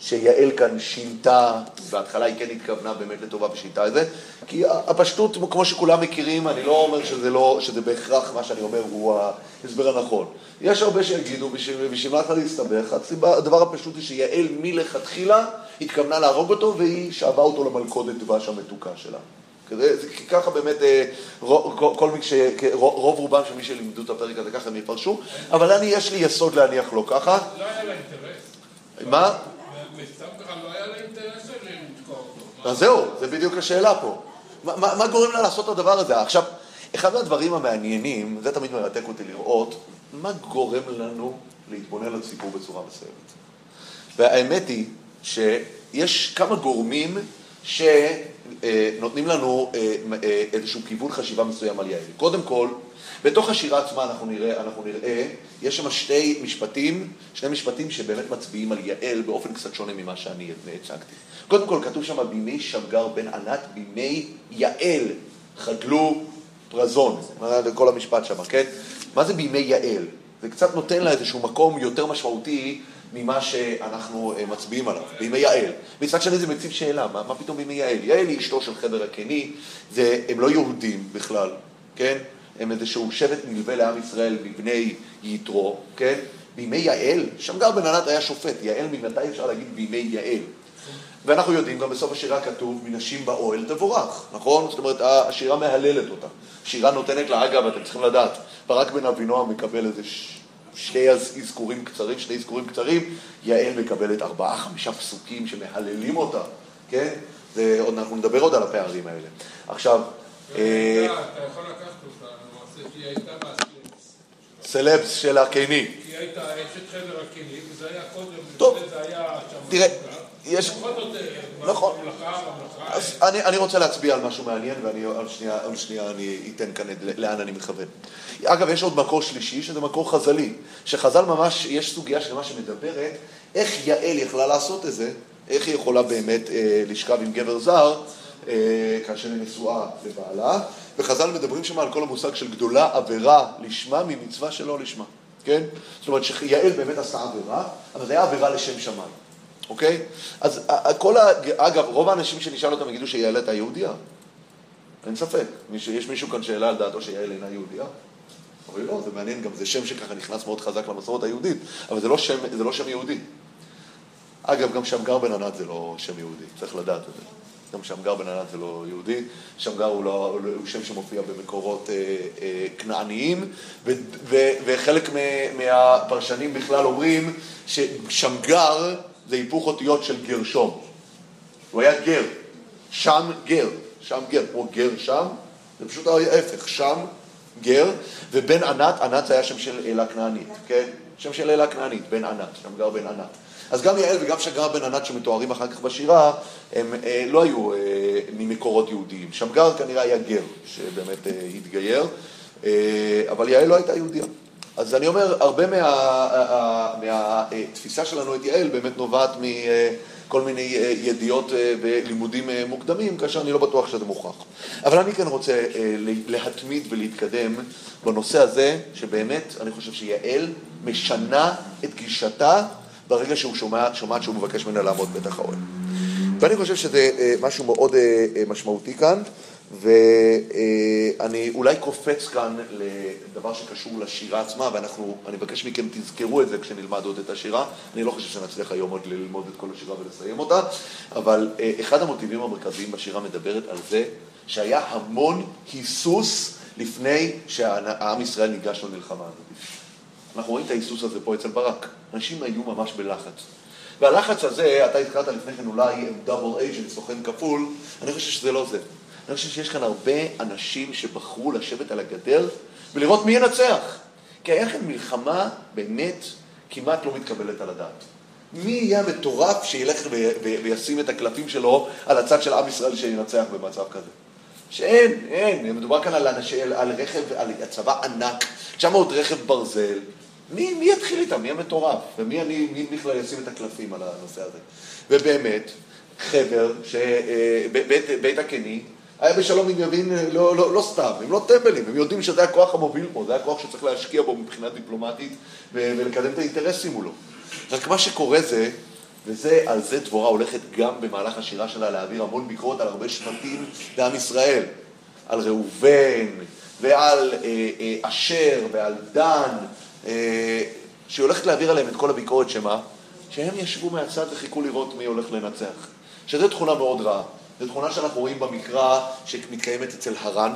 שיעל כאן שינתה, בהתחלה היא כן התכוונה באמת לטובה ושינתה את זה, כי הפשטות, כמו שכולם מכירים, אני לא אומר שזה בהכרח מה שאני אומר הוא ההסבר הנכון. יש הרבה שיגידו, בשביל מה לך להסתבך, הדבר הפשוט הוא שיעל מלכתחילה התכוונה להרוג אותו, והיא שעבה אותו למלכודת דבש המתוקה שלה. כי ככה באמת, רוב רובם של מי שלימדו את הפרק הזה ככה הם יפרשו, אבל אני יש לי יסוד להניח לו ככה. לא היה לה אינטרס. מה? מסתם ככה לא היה לאינטרס שלי לתקוע אותו. אז זהו, זה בדיוק השאלה פה. מה גורם לה לעשות את הדבר הזה? עכשיו, אחד מהדברים המעניינים, זה תמיד מרתק אותי לראות, מה גורם לנו להתבונן על סיפור בצורה מסוימת. והאמת היא שיש כמה גורמים שנותנים לנו איזשהו כיוון חשיבה מסוים על יעל. קודם כל, בתוך השירה עצמה אנחנו נראה, יש שם שני משפטים שבאמת מצביעים על יעל באופן קצת שונה ממה שאני הצגתי. קודם כל כתוב שם בימי שמגר בן ענת, בימי יעל, חדלו פרזון, כל המשפט שם, כן? מה זה בימי יעל? זה קצת נותן לה איזשהו מקום יותר משמעותי ממה שאנחנו מצביעים עליו, בימי יעל. מצד שני זה מציב שאלה, מה פתאום בימי יעל? יעל היא אשתו של חבר הקני, הם לא יהודים בכלל, כן? הם איזשהו שבט נלווה לעם ישראל מבני יתרו, כן? בימי יעל, שמגר בן ענת היה שופט, יעל ממתי אפשר להגיד בימי יעל. ואנחנו יודעים, גם בסוף השירה כתוב, מנשים באוהל תבורך, נכון? זאת אומרת, השירה מהללת אותה. השירה נותנת לה, אגב, אתם צריכים לדעת, ברק בן אבינועם מקבל איזה שני אזכורים קצרים, יעל מקבלת 4-5 פסוקים שמהללים אותה, כן? אנחנו נדבר עוד על הפערים האלה. עכשיו, אתה יכול לקחת אותה, כי היא הייתה מהסלבס. סלבס של הקני. היא הייתה אשת חבר הקני, וזה היה קודם, וזה היה תראה, יש נכון. אז אני רוצה להצביע על משהו מעניין, ועל שנייה אני אתן כאן לאן אני מכוון. אגב, יש עוד מקור שלישי, שזה מקור חזלי, שחזל ממש, יש סוגיה של מה שמדברת, איך יעל יכלה לעשות את זה, איך היא יכולה באמת לשכב עם גבר זר, כאשר היא נשואה לבעלה, וחז"ל מדברים שם על כל המושג של גדולה עבירה לשמה ממצווה שלא לשמה, כן? זאת אומרת שיעל באמת עשה עבירה, אבל זה היה עבירה לשם שמיים, אוקיי? אז אגב, רוב האנשים שנשאל אותם יגידו שיעל הייתה יהודייה, אין ספק, יש מישהו כאן שאלה על דעתו שיעל אינה יהודייה? אבל לא, זה מעניין גם, זה שם שככה נכנס מאוד חזק למסורת היהודית, אבל זה לא שם יהודי. אגב, גם שמגר בן ענת זה לא שם יהודי, צריך לדעת את זה. גם שמגר בן ענת זה לא יהודי, שמגר הוא שם שמופיע במקורות כנעניים, וחלק מהפרשנים בכלל אומרים ששמגר זה היפוך אותיות של גרשום. הוא היה גר, שם גר, כמו גר שם, זה פשוט ההפך, שם גר, ובן ענת, ענת זה היה שם של אלה כנענית, כן? שם של אלה כנענית, בן ענת, שמגר בן ענת. אז גם יעל וגם שמגר בן ענת שמתוארים אחר כך בשירה, הם לא היו ממקורות יהודיים. שמגר כנראה היה גר שבאמת התגייר, אבל יעל לא הייתה יהודיה. אז אני אומר, הרבה מהתפיסה שלנו את יעל באמת נובעת כל מיני ידיעות ולימודים מוקדמים, כאשר אני לא בטוח שזה מוכח. אבל אני כן רוצה להתמיד ולהתקדם בנושא הזה, שבאמת אני חושב שיעל משנה את גישתה ברגע שהוא שומעת שהוא מבקש ממנה לעמוד בטח האוהל. ואני חושב שזה משהו מאוד משמעותי כאן, ואני אולי קופץ כאן לדבר שקשור לשירה עצמה, ואני מבקש מכם תזכרו את זה כשנלמד עוד את השירה. אני לא חושב שנצליח היום עוד ללמוד את כל השירה ולסיים אותה, אבל אחד המוטיבים המרכזיים בשירה מדברת על זה שהיה המון היסוס לפני שהעם ישראל ניגש למלחמה הזאת. אנחנו רואים את ההיסוס הזה פה אצל ברק. אנשים היו ממש בלחץ. והלחץ הזה, אתה התקראת לפני כן אולי דאבל איי של סוכן כפול, אני חושב שזה לא זה. אני חושב שיש כאן הרבה אנשים שבחרו לשבת על הגדר ולראות מי ינצח. כי היה כאן מלחמה באמת כמעט לא מתקבלת על הדעת. מי יהיה המטורף שילך וישים את הקלפים שלו על הצד של עם ישראל שינצח במצב כזה? שאין, מדובר כאן על רכב, על הצבא ענק, 900 רכב ברזל. מי יתחיל איתם? מי המטורף? ומי בכלל ישים את הקלפים על הנושא הזה? ובאמת, חבר, בית הקני, היה בשלום עם יבין לא סתם, הם לא טמבלים, הם יודעים שזה הכוח המוביל פה, זה הכוח שצריך להשקיע בו מבחינה דיפלומטית ולקדם את האינטרסים מולו. רק מה שקורה זה, ועל זה דבורה הולכת גם במהלך השירה שלה להעביר המון ביקורת על הרבה שבטים בעם ישראל, על ראובן ועל אשר ועל דן, שהיא הולכת להעביר עליהם את כל הביקורת שמה, שהם ישבו מהצד וחיכו לראות מי הולך לנצח. שזו תכונה מאוד רעה. זו תכונה שאנחנו רואים במקרא שמתקיימת אצל הרן.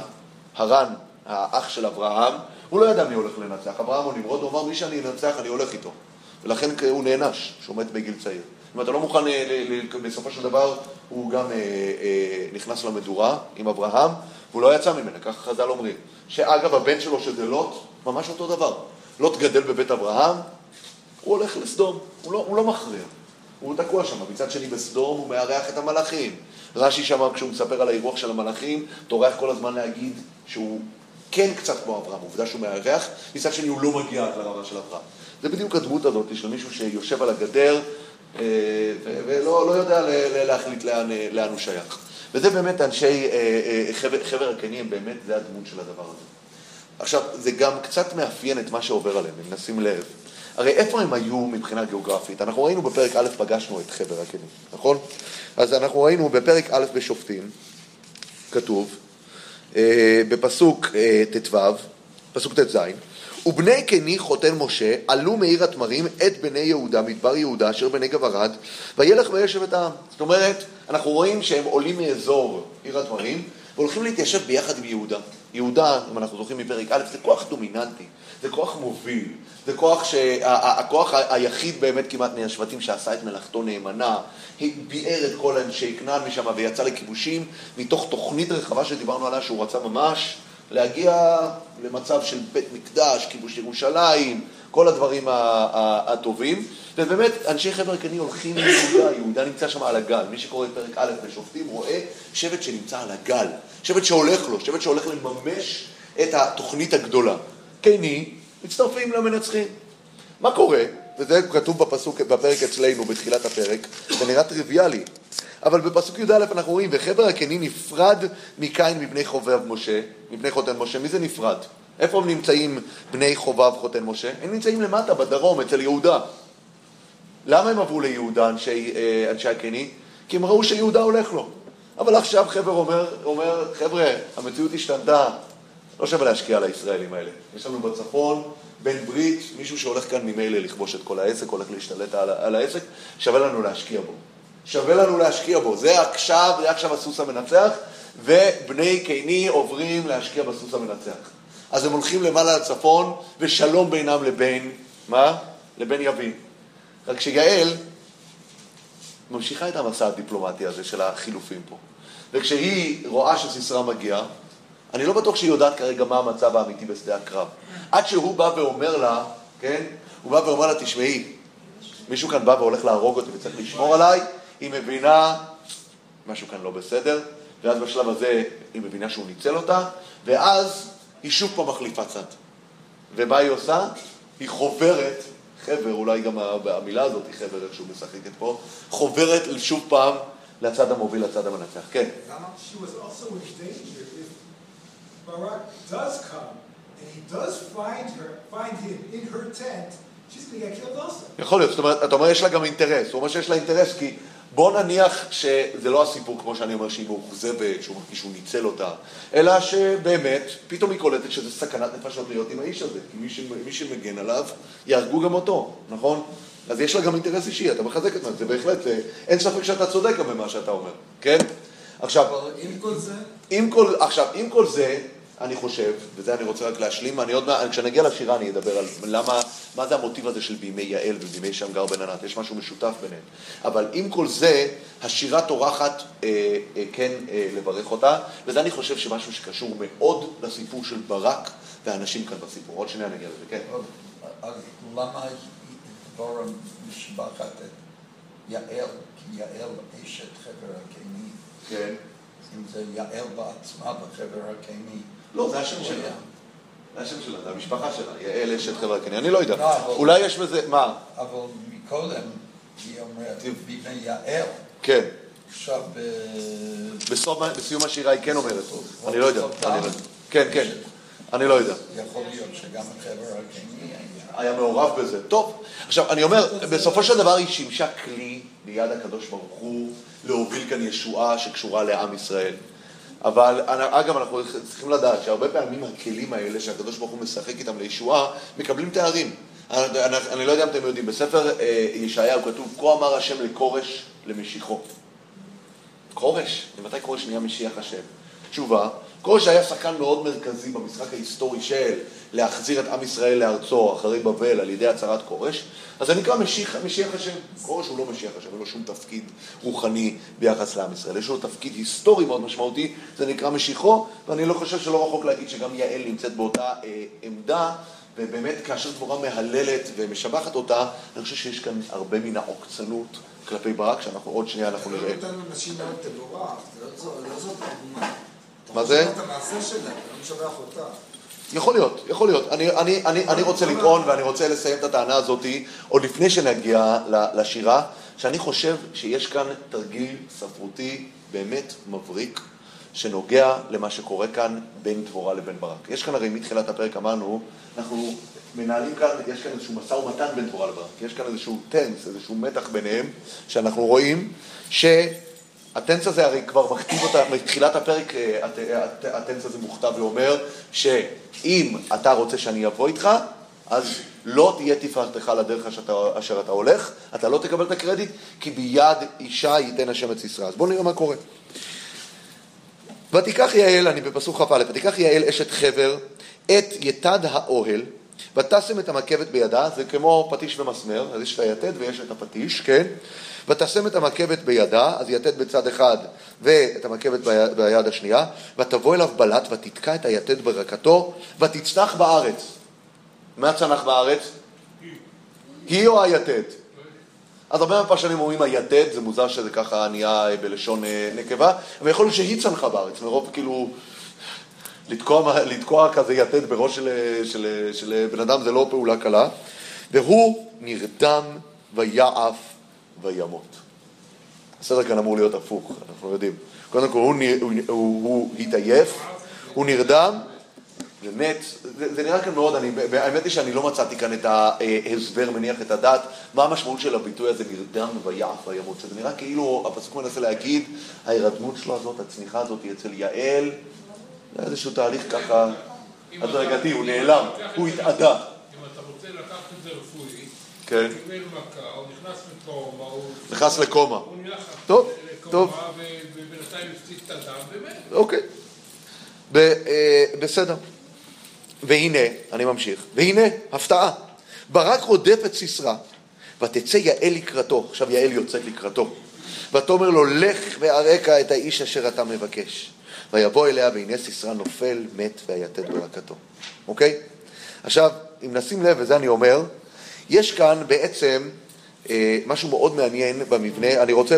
הרן, האח של אברהם, הוא לא ידע מי הולך לנצח. אברהם או נמרוד, הוא אמר, מי שאני אנצח אני הולך איתו. ולכן הוא נענש, שעומד בגיל צעיר. אם אתה לא מוכן, בסופו של דבר, הוא גם נכנס למדורה עם אברהם, והוא לא יצא ממנה, כך חז"ל אומרים. שאגב, הבן שלו שזה לוט, ממש אותו דבר. לוט גדל בבית אברהם, הוא הולך לסדום, הוא לא מכריע. הוא תקוע שם, מצד שני בסדום הוא מארח את המלאכים. רש"י שם, כשהוא מספר על האירוח של המלאכים, תורח כל הזמן להגיד שהוא כן קצת כמו אברהם, עובדה שהוא מארח, מצד שני הוא לא מגיע עד לרמה של אברהם. זה בדיוק הדמות הזאת של מישהו שיושב על הגדר ולא יודע להחליט לאן הוא שייך. וזה באמת אנשי חבר הקני, הם באמת, זה הדמות של הדבר הזה. עכשיו, זה גם קצת מאפיין את מה שעובר עליהם, אם נשים לב. הרי איפה הם היו מבחינה גיאוגרפית? אנחנו ראינו בפרק א' פגשנו את חבר הקני, נכון? אז אנחנו ראינו בפרק א' בשופטים, כתוב, בפסוק תתו"ב, פסוק תתזין, ובני קני חותן משה עלו מעיר התמרים את בני יהודה, מדבר יהודה, אשר בנגב ערד, וילך וישב את העם. זאת אומרת, אנחנו רואים שהם עולים מאזור עיר התמרים, והולכים להתיישב ביחד עם יהודה. יהודה, אם אנחנו זוכרים מפרק א', זה כוח דומיננטי, זה כוח מוביל, זה כוח הכוח היחיד באמת כמעט מהשבטים שעשה את מלאכתו נאמנה, ביער את כל אנשי כנען משם ויצא לכיבושים, מתוך תוכנית רחבה שדיברנו עליה שהוא רצה ממש להגיע למצב של בית מקדש, כיבוש ירושלים, כל הדברים הטובים. ובאמת אנשי חבר הקני הולכים ליהודה, יהודה נמצא שם על הגל. מי שקורא את פרק א' בשופטים רואה שבט שנמצא על הגל, שבט שהולך לו, שבט שהולך לממש את התוכנית הגדולה. קני מצטרפים למנצחים. מה קורה? וזה כתוב בפרק אצלנו בתחילת הפרק, זה נראה טריוויאלי. אבל בפסוק י' אנחנו רואים, וחבר הקני נפרד מקין מבני חובב משה, מבני חותן משה. מי זה נפרד? איפה הם נמצאים בני חובב חותן משה? הם נמצאים למטה, בדרום, אצל יהודה. למה הם עברו ליהודה, אנשי הקני? כי הם ראו שיהודה הולך לו. אבל עכשיו חבר אומר, חבר'ה, המציאות השתנתה, לא שווה להשקיע על הישראלים האלה. יש לנו בצפון, בן ברית, מישהו שהולך כאן ממילא לכבוש את כל העסק, הולך להשתלט על העסק, שווה לנו להשקיע בו. זה עכשיו הסוס המנצח, ובני קני עוברים להשקיע בסוס המנצח. אז הם הולכים למעלה לצפון, ושלום בינם לבין יבין. רק שיעל ממשיכה את המסע הדיפלומטי הזה של החילופים פה. וכשהיא רואה שסיסרה מגיעה, אני לא בטוח שהיא יודעת כרגע מה המצב האמיתי בשדה הקרב. עד שהוא בא ואומר לה, כן? הוא בא ואומר לה, תשמעי, מישהו כאן בא והולך להרוג אותי וצריך לשמור עליי, היא מבינה, משהו כאן לא בסדר, ואז בשלב הזה היא מבינה שהוא ניצל אותה, ואז היא שוב פה מחליפה צד. ומה היא עושה? היא חוברת חבר, אולי גם המילה הזאת היא חבר, איך שהוא משחקת פה, חוברת שוב פעם לצד המוביל, לצד המנצח. כן. She was also in danger if Barak does come and he does find him in her tent, she's going to get killed also. יכול להיות, זאת אומרת, אתה אומר יש לה גם אינטרס, הוא אומר שיש לה אינטרס כי בוא נניח שזה לא הסיפור כמו שאני אומר שהיא מאוחזבת, שהוא ניצל אותה, אלא שבאמת פתאום היא קולטת שזה סכנת נפשות להיות עם האיש הזה, כי מי שמגן עליו יהרגו גם אותו, נכון? אז יש לה גם אינטרס אישי, אתה מחזק את זה, בהחלט, אין ספק שאתה צודק גם במה שאתה אומר, כן? עכשיו, עם כל זה, אני חושב, וזה אני רוצה רק להשלים, כשנגיע לשירה אני אדבר על מה זה המוטיב הזה של בימי יעל ובימי שמגר בן ענת, יש משהו משותף ביניהם. אבל עם כל זה, השירה תורחת כן לברך אותה, וזה אני חושב שמשהו שקשור מאוד לסיפור של ברק והאנשים כאן בסיפור. עוד שנייה נגיע לזה, כן. אז למה דבורה משבחת את יעל, כי יעל אשת חבר הקני? כן. אם זה יעל בעצמה בחבר הקני. לא, זה השם שלה. זה השם שלה, זה המשפחה שלה. יעל אשת חבר הקני, אני לא יודע. אולי יש בזה, מה? אבל מקודם היא אומרת, בימי יעל. כן. עכשיו בסיום השירה היא כן אומרת. אני לא יודע. כן, כן. אני לא יודע. יכול להיות שגם החבר הקני היה מעורב בזה. טוב. עכשיו, אני אומר, בסופו של דבר היא שימשה כלי ביד הקדוש ברוך הוא להוביל כאן ישועה שקשורה לעם ישראל. אבל אגב, אנחנו צריכים לדעת שהרבה פעמים הכלים האלה שהקדוש ברוך הוא משחק איתם לישועה, מקבלים תארים. אני לא יודע אם אתם יודעים, בספר ישעיה הוא כתוב, כה אמר השם לקורש למשיחו. קורש? למתי קורש נהיה משיח השם? תשובה, קורש היה שחקן מאוד מרכזי במשחק ההיסטורי של להחזיר את עם ישראל לארצו אחרי בבל על ידי הצהרת קורש, אז זה נקרא משיח השם. קורש הוא לא משיח השם, אין לו שום תפקיד רוחני ביחס לעם ישראל. יש לו תפקיד היסטורי מאוד משמעותי, זה נקרא משיחו, ואני לא חושב שלא רחוק להגיד שגם יעל נמצאת באותה עמדה, ובאמת כאשר דבורה מהללת ומשבחת אותה, אני חושב שיש כאן הרבה מן העוקצנות כלפי ברק, שאנחנו עוד שנייה אנחנו נראה. מה זה? יכול להיות, יכול להיות. אני רוצה לטעון ואני רוצה לסיים את הטענה הזאת עוד לפני שנגיע לשירה, שאני חושב שיש כאן תרגיל ספרותי באמת מבריק שנוגע למה שקורה כאן בין דבורה לבין ברק. יש כאן הרי מתחילת הפרק אמרנו, אנחנו מנהלים כאן, יש כאן איזשהו משא ומתן בין דבורה לברק, יש כאן איזשהו טנס, איזשהו מתח ביניהם שאנחנו רואים ש... הטנס הזה הרי כבר מכתיב אותה, מתחילת הפרק הטנס הזה מוכתב ואומר שאם אתה רוצה שאני אבוא איתך, אז לא תהיה תפארתך לדרך אשר אתה הולך, אתה לא תקבל את הקרדיט, כי ביד אישה ייתן השם את סיסרה. אז בואו נראה מה קורה. ותיקח יעל, אני בפסוק כ"א, ותיקח יעל אשת חבר את יתד האוהל, ותשם את המקבת בידה, זה כמו פטיש ומסמר, אז יש את היתד ויש את הפטיש, כן? ותשם את המקבת בידה, אז יתד בצד אחד ואת המקבת ביד השנייה, ותבוא אליו בלט ותתקע את היתד ברקתו, ותצנח בארץ. מה צנח בארץ? היא או היתד? אז הרבה מהפרשנים אומרים היתד, זה מוזר שזה ככה נהיה בלשון נקבה, אבל יכול להיות שהיא צנחה בארץ, מרוב כאילו... לתקוע כזה יתד בראש של בן אדם זה לא פעולה קלה, והוא נרדם ויעף וימות. הסדר כאן אמור להיות הפוך, אנחנו יודעים. קודם כל הוא התעייף, הוא נרדם, באמת, זה נראה כאן מאוד, האמת היא שאני לא מצאתי כאן את ההסבר מניח את הדעת, מה המשמעות של הביטוי הזה נרדם ויעף וימות, שזה נראה כאילו הפסוק מנסה להגיד, ההירדמות שלו הזאת, הצניחה הזאת היא אצל יעל, זה איזשהו תהליך ככה הדרגתי, הוא נעלם, הוא התעדה. אם אתה רוצה לקחת את זה רפואי, הוא קיבל מכה, הוא נכנס לקומה, הוא נלחם לקומה ובינתיים הפציץ את הדם, באמת. אוקיי, בסדר. והנה, אני ממשיך, והנה, הפתעה. ברק רודף את סיסרה, ותצא יעל לקראתו, עכשיו יעל יוצאת לקראתו, ותאמר לו, לך ואראך את האיש אשר אתה מבקש. ויבוא אליה, והנה סיסרה נופל, מת, והיתד ברקתו. אוקיי? עכשיו, אם נשים לב, וזה אני אומר, יש כאן בעצם משהו מאוד מעניין במבנה,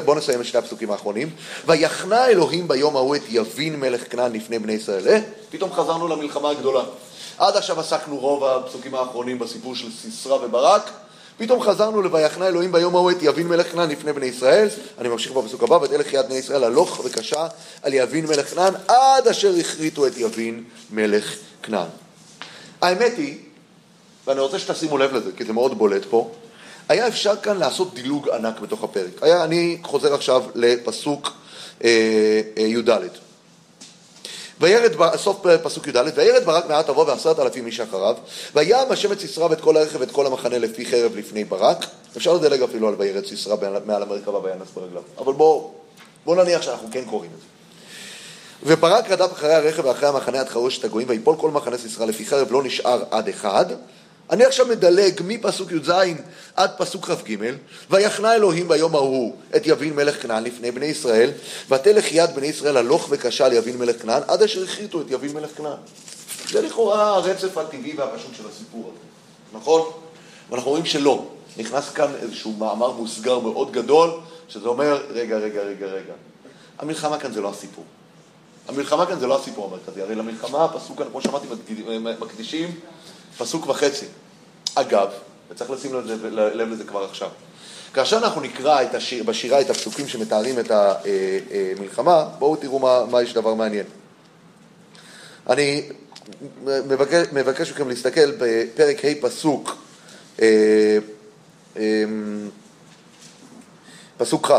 בואו נסיים את שני הפסוקים האחרונים, ויחנה אלוהים ביום ההוא את יבין מלך כנען לפני בני ישראל. פתאום חזרנו למלחמה הגדולה. עד עכשיו עסקנו רוב הפסוקים האחרונים בסיפור של סיסרה וברק, פתאום חזרנו לויחנה אלוהים ביום ההוא את יבין מלך כנען לפני בני ישראל. אני ממשיך בפסוק הבא, בית אל יד בני ישראל הלוך וקשה על יבין מלך כנען עד אשר הכריתו את יבין מלך כנען. האמת היא, ואני רוצה שתשימו לב לזה כי זה מאוד בולט פה, היה אפשר כאן לעשות דילוג ענק בתוך הפרק. אני חוזר עכשיו לפסוק י"ד. וירד, סוף פסוק י"ד, וירד ברק מעט אבו ו10,000 איש אחריו, וים השם את סיסרה ואת כל הרכב ואת כל המחנה לפי חרב לפני ברק. אפשר לדלג אפילו על וירד סיסרה מעל המרכבה וינס ברגליו, אבל בוא נניח שאנחנו כן קוראים את זה. וברק רדף אחרי הרכב ואחרי המחנה עד חרוש את הגויים, ויפול כל מחנה סיסרה לפי חרב, לא נשאר עד אחד. אני עכשיו מדלג מפסוק י"ז עד פסוק כ"ג. ויחנה אלוהים ביום ההוא את יבין מלך כנען לפני בני ישראל, ותלך יד בני ישראל הלוך וקשה ליבין מלך כנען עד אשר הכריתו את יבין מלך כנען. זה לכאורה הרצף הטבעי והפשוט של הסיפור הזה, נכון? ואנחנו רואים שלא. נכנס כאן איזשהו מאמר מוסגר מאוד גדול, שזה אומר, רגע. המלחמה כאן זה לא הסיפור. המלחמה כאן זה לא הסיפור המרכזי. הרי למלחמה הפסוק כאן, כמו שמעתי, מקדישים פסוק וחצי. אגב, וצריך לשים לב לזה כבר עכשיו. כאשר אנחנו נקרא בשירה את הפסוקים שמתארים את המלחמה, בואו תראו מה יש דבר מעניין. אני מבקש מכם להסתכל בפרק ה' פסוק כ'.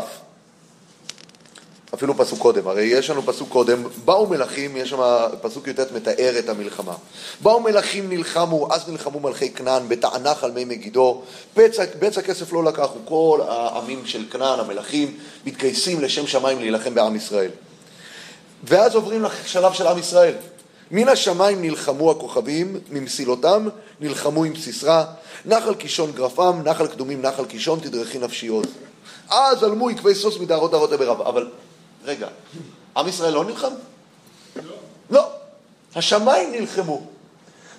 אפילו פסוק קודם, הרי יש לנו פסוק קודם, באו מלכים, יש שם פסוק י"ט מתאר את המלחמה. באו מלכים נלחמו, אז נלחמו מלכי כנען, בתענך על מי מגידו, בצע כסף לא לקחו, כל העמים של כנען, המלכים, מתגייסים לשם שמיים להילחם בעם ישראל. ואז עוברים לשלב של עם ישראל. מן השמיים נלחמו הכוכבים, ממסילותם נלחמו עם סיסרה, נחל קישון גרפם, נחל קדומים, נחל קישון, תדרכי נפשי עוד. אז עלמו עקבי סוס מדערות דערות לברב, אבל רגע, עם ישראל לא נלחם? לא. השמיים נלחמו.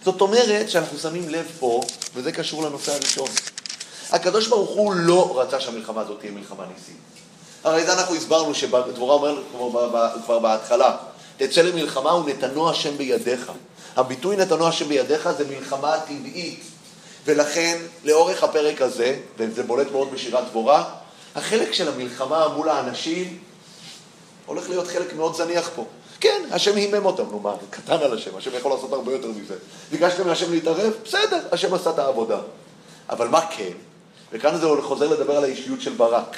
זאת אומרת שאנחנו שמים לב פה, וזה קשור לנושא הראשון. הקדוש ברוך הוא לא רצה שהמלחמה הזאת תהיה מלחמה ניסית. הרי אנחנו הסברנו שדבורה אומר כבר בהתחלה, תצא למלחמה ונתנו השם בידיך. הביטוי נתנו השם בידיך זה מלחמה טבעית. ולכן לאורך הפרק הזה, וזה בולט מאוד בשירת דבורה, החלק של המלחמה מול האנשים הולך להיות חלק מאוד זניח פה. כן, השם הימם אותם, נו מה, קטן על השם, השם יכול לעשות הרבה יותר מזה. ביקשתם להשם להתערב? בסדר, השם עשה את העבודה. אבל מה כן? וכאן זה חוזר לדבר על האישיות של ברק.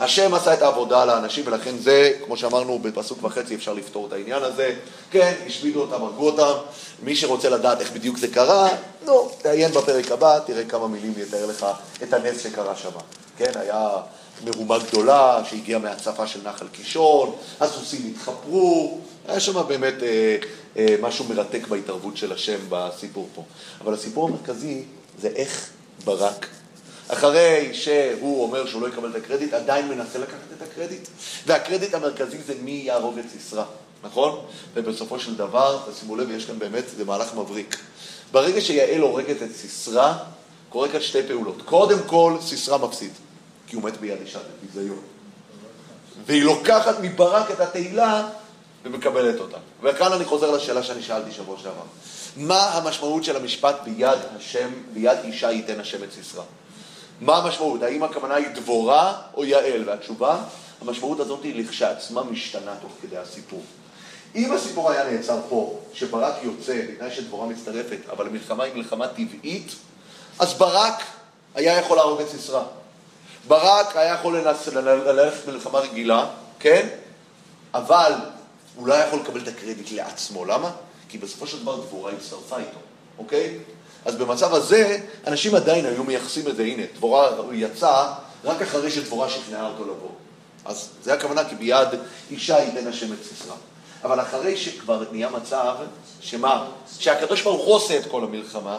השם עשה את העבודה על האנשים, ולכן זה, כמו שאמרנו, בפסוק וחצי אפשר לפתור את העניין הזה. כן, השמידו אותם, הרגו אותם. מי שרוצה לדעת איך בדיוק זה קרה, נו, תעיין בפרק הבא, תראה כמה מילים יתאר לך את הנס שקרה שם. כן, היה מרומה גדולה שהגיעה מהצפה של נחל קישון, הסוסים התחפרו, היה שם באמת משהו מרתק בהתערבות של השם בסיפור פה. אבל הסיפור המרכזי זה איך ברק, אחרי שהוא אומר שהוא לא יקבל את הקרדיט, עדיין מנסה לקחת את הקרדיט. והקרדיט המרכזי זה מי יהרוג את סיסרה, נכון? ובסופו של דבר, תשימו לב, יש כאן באמת, זה מהלך מבריק. ברגע שיעל הורגת את סיסרה, קורה כאן שתי פעולות. קודם כל, סיסרה מפסיד. כי הוא מת ביד אישה, זה ביזיון. והיא לוקחת מברק את התהילה ומקבלת אותה. וכאן אני חוזר לשאלה שאני שאלתי שבוע שעבר. מה המשמעות של המשפט ביד השם, ביד אישה ייתן השם את סיסרה? מה המשמעות? האם הכוונה היא דבורה או יעל? והתשובה, המשמעות הזאת היא לכשעצמה משתנה תוך כדי הסיפור. אם הסיפור היה נעצר פה, שברק יוצא, בתנאי שדבורה מצטרפת, אבל המלחמה היא מלחמה טבעית, אז ברק היה יכול להרוג את סיסרה. ברק היה יכול ללכת מלחמה רגילה, כן? אבל הוא לא יכול לקבל את הקרדיט לעצמו. למה? כי בסופו של דבר דבורה הצטרפה איתו, אוקיי? אז במצב הזה, אנשים עדיין היו מייחסים את זה. הנה, דבורה יצאה רק אחרי שדבורה שכנעה אותו לבוא. אז זה הכוונה, כי ביד אישה ייתן השם את סיסרה. אבל אחרי שכבר נהיה מצב, שמה? שהקדוש ברוך הוא עושה את כל המלחמה,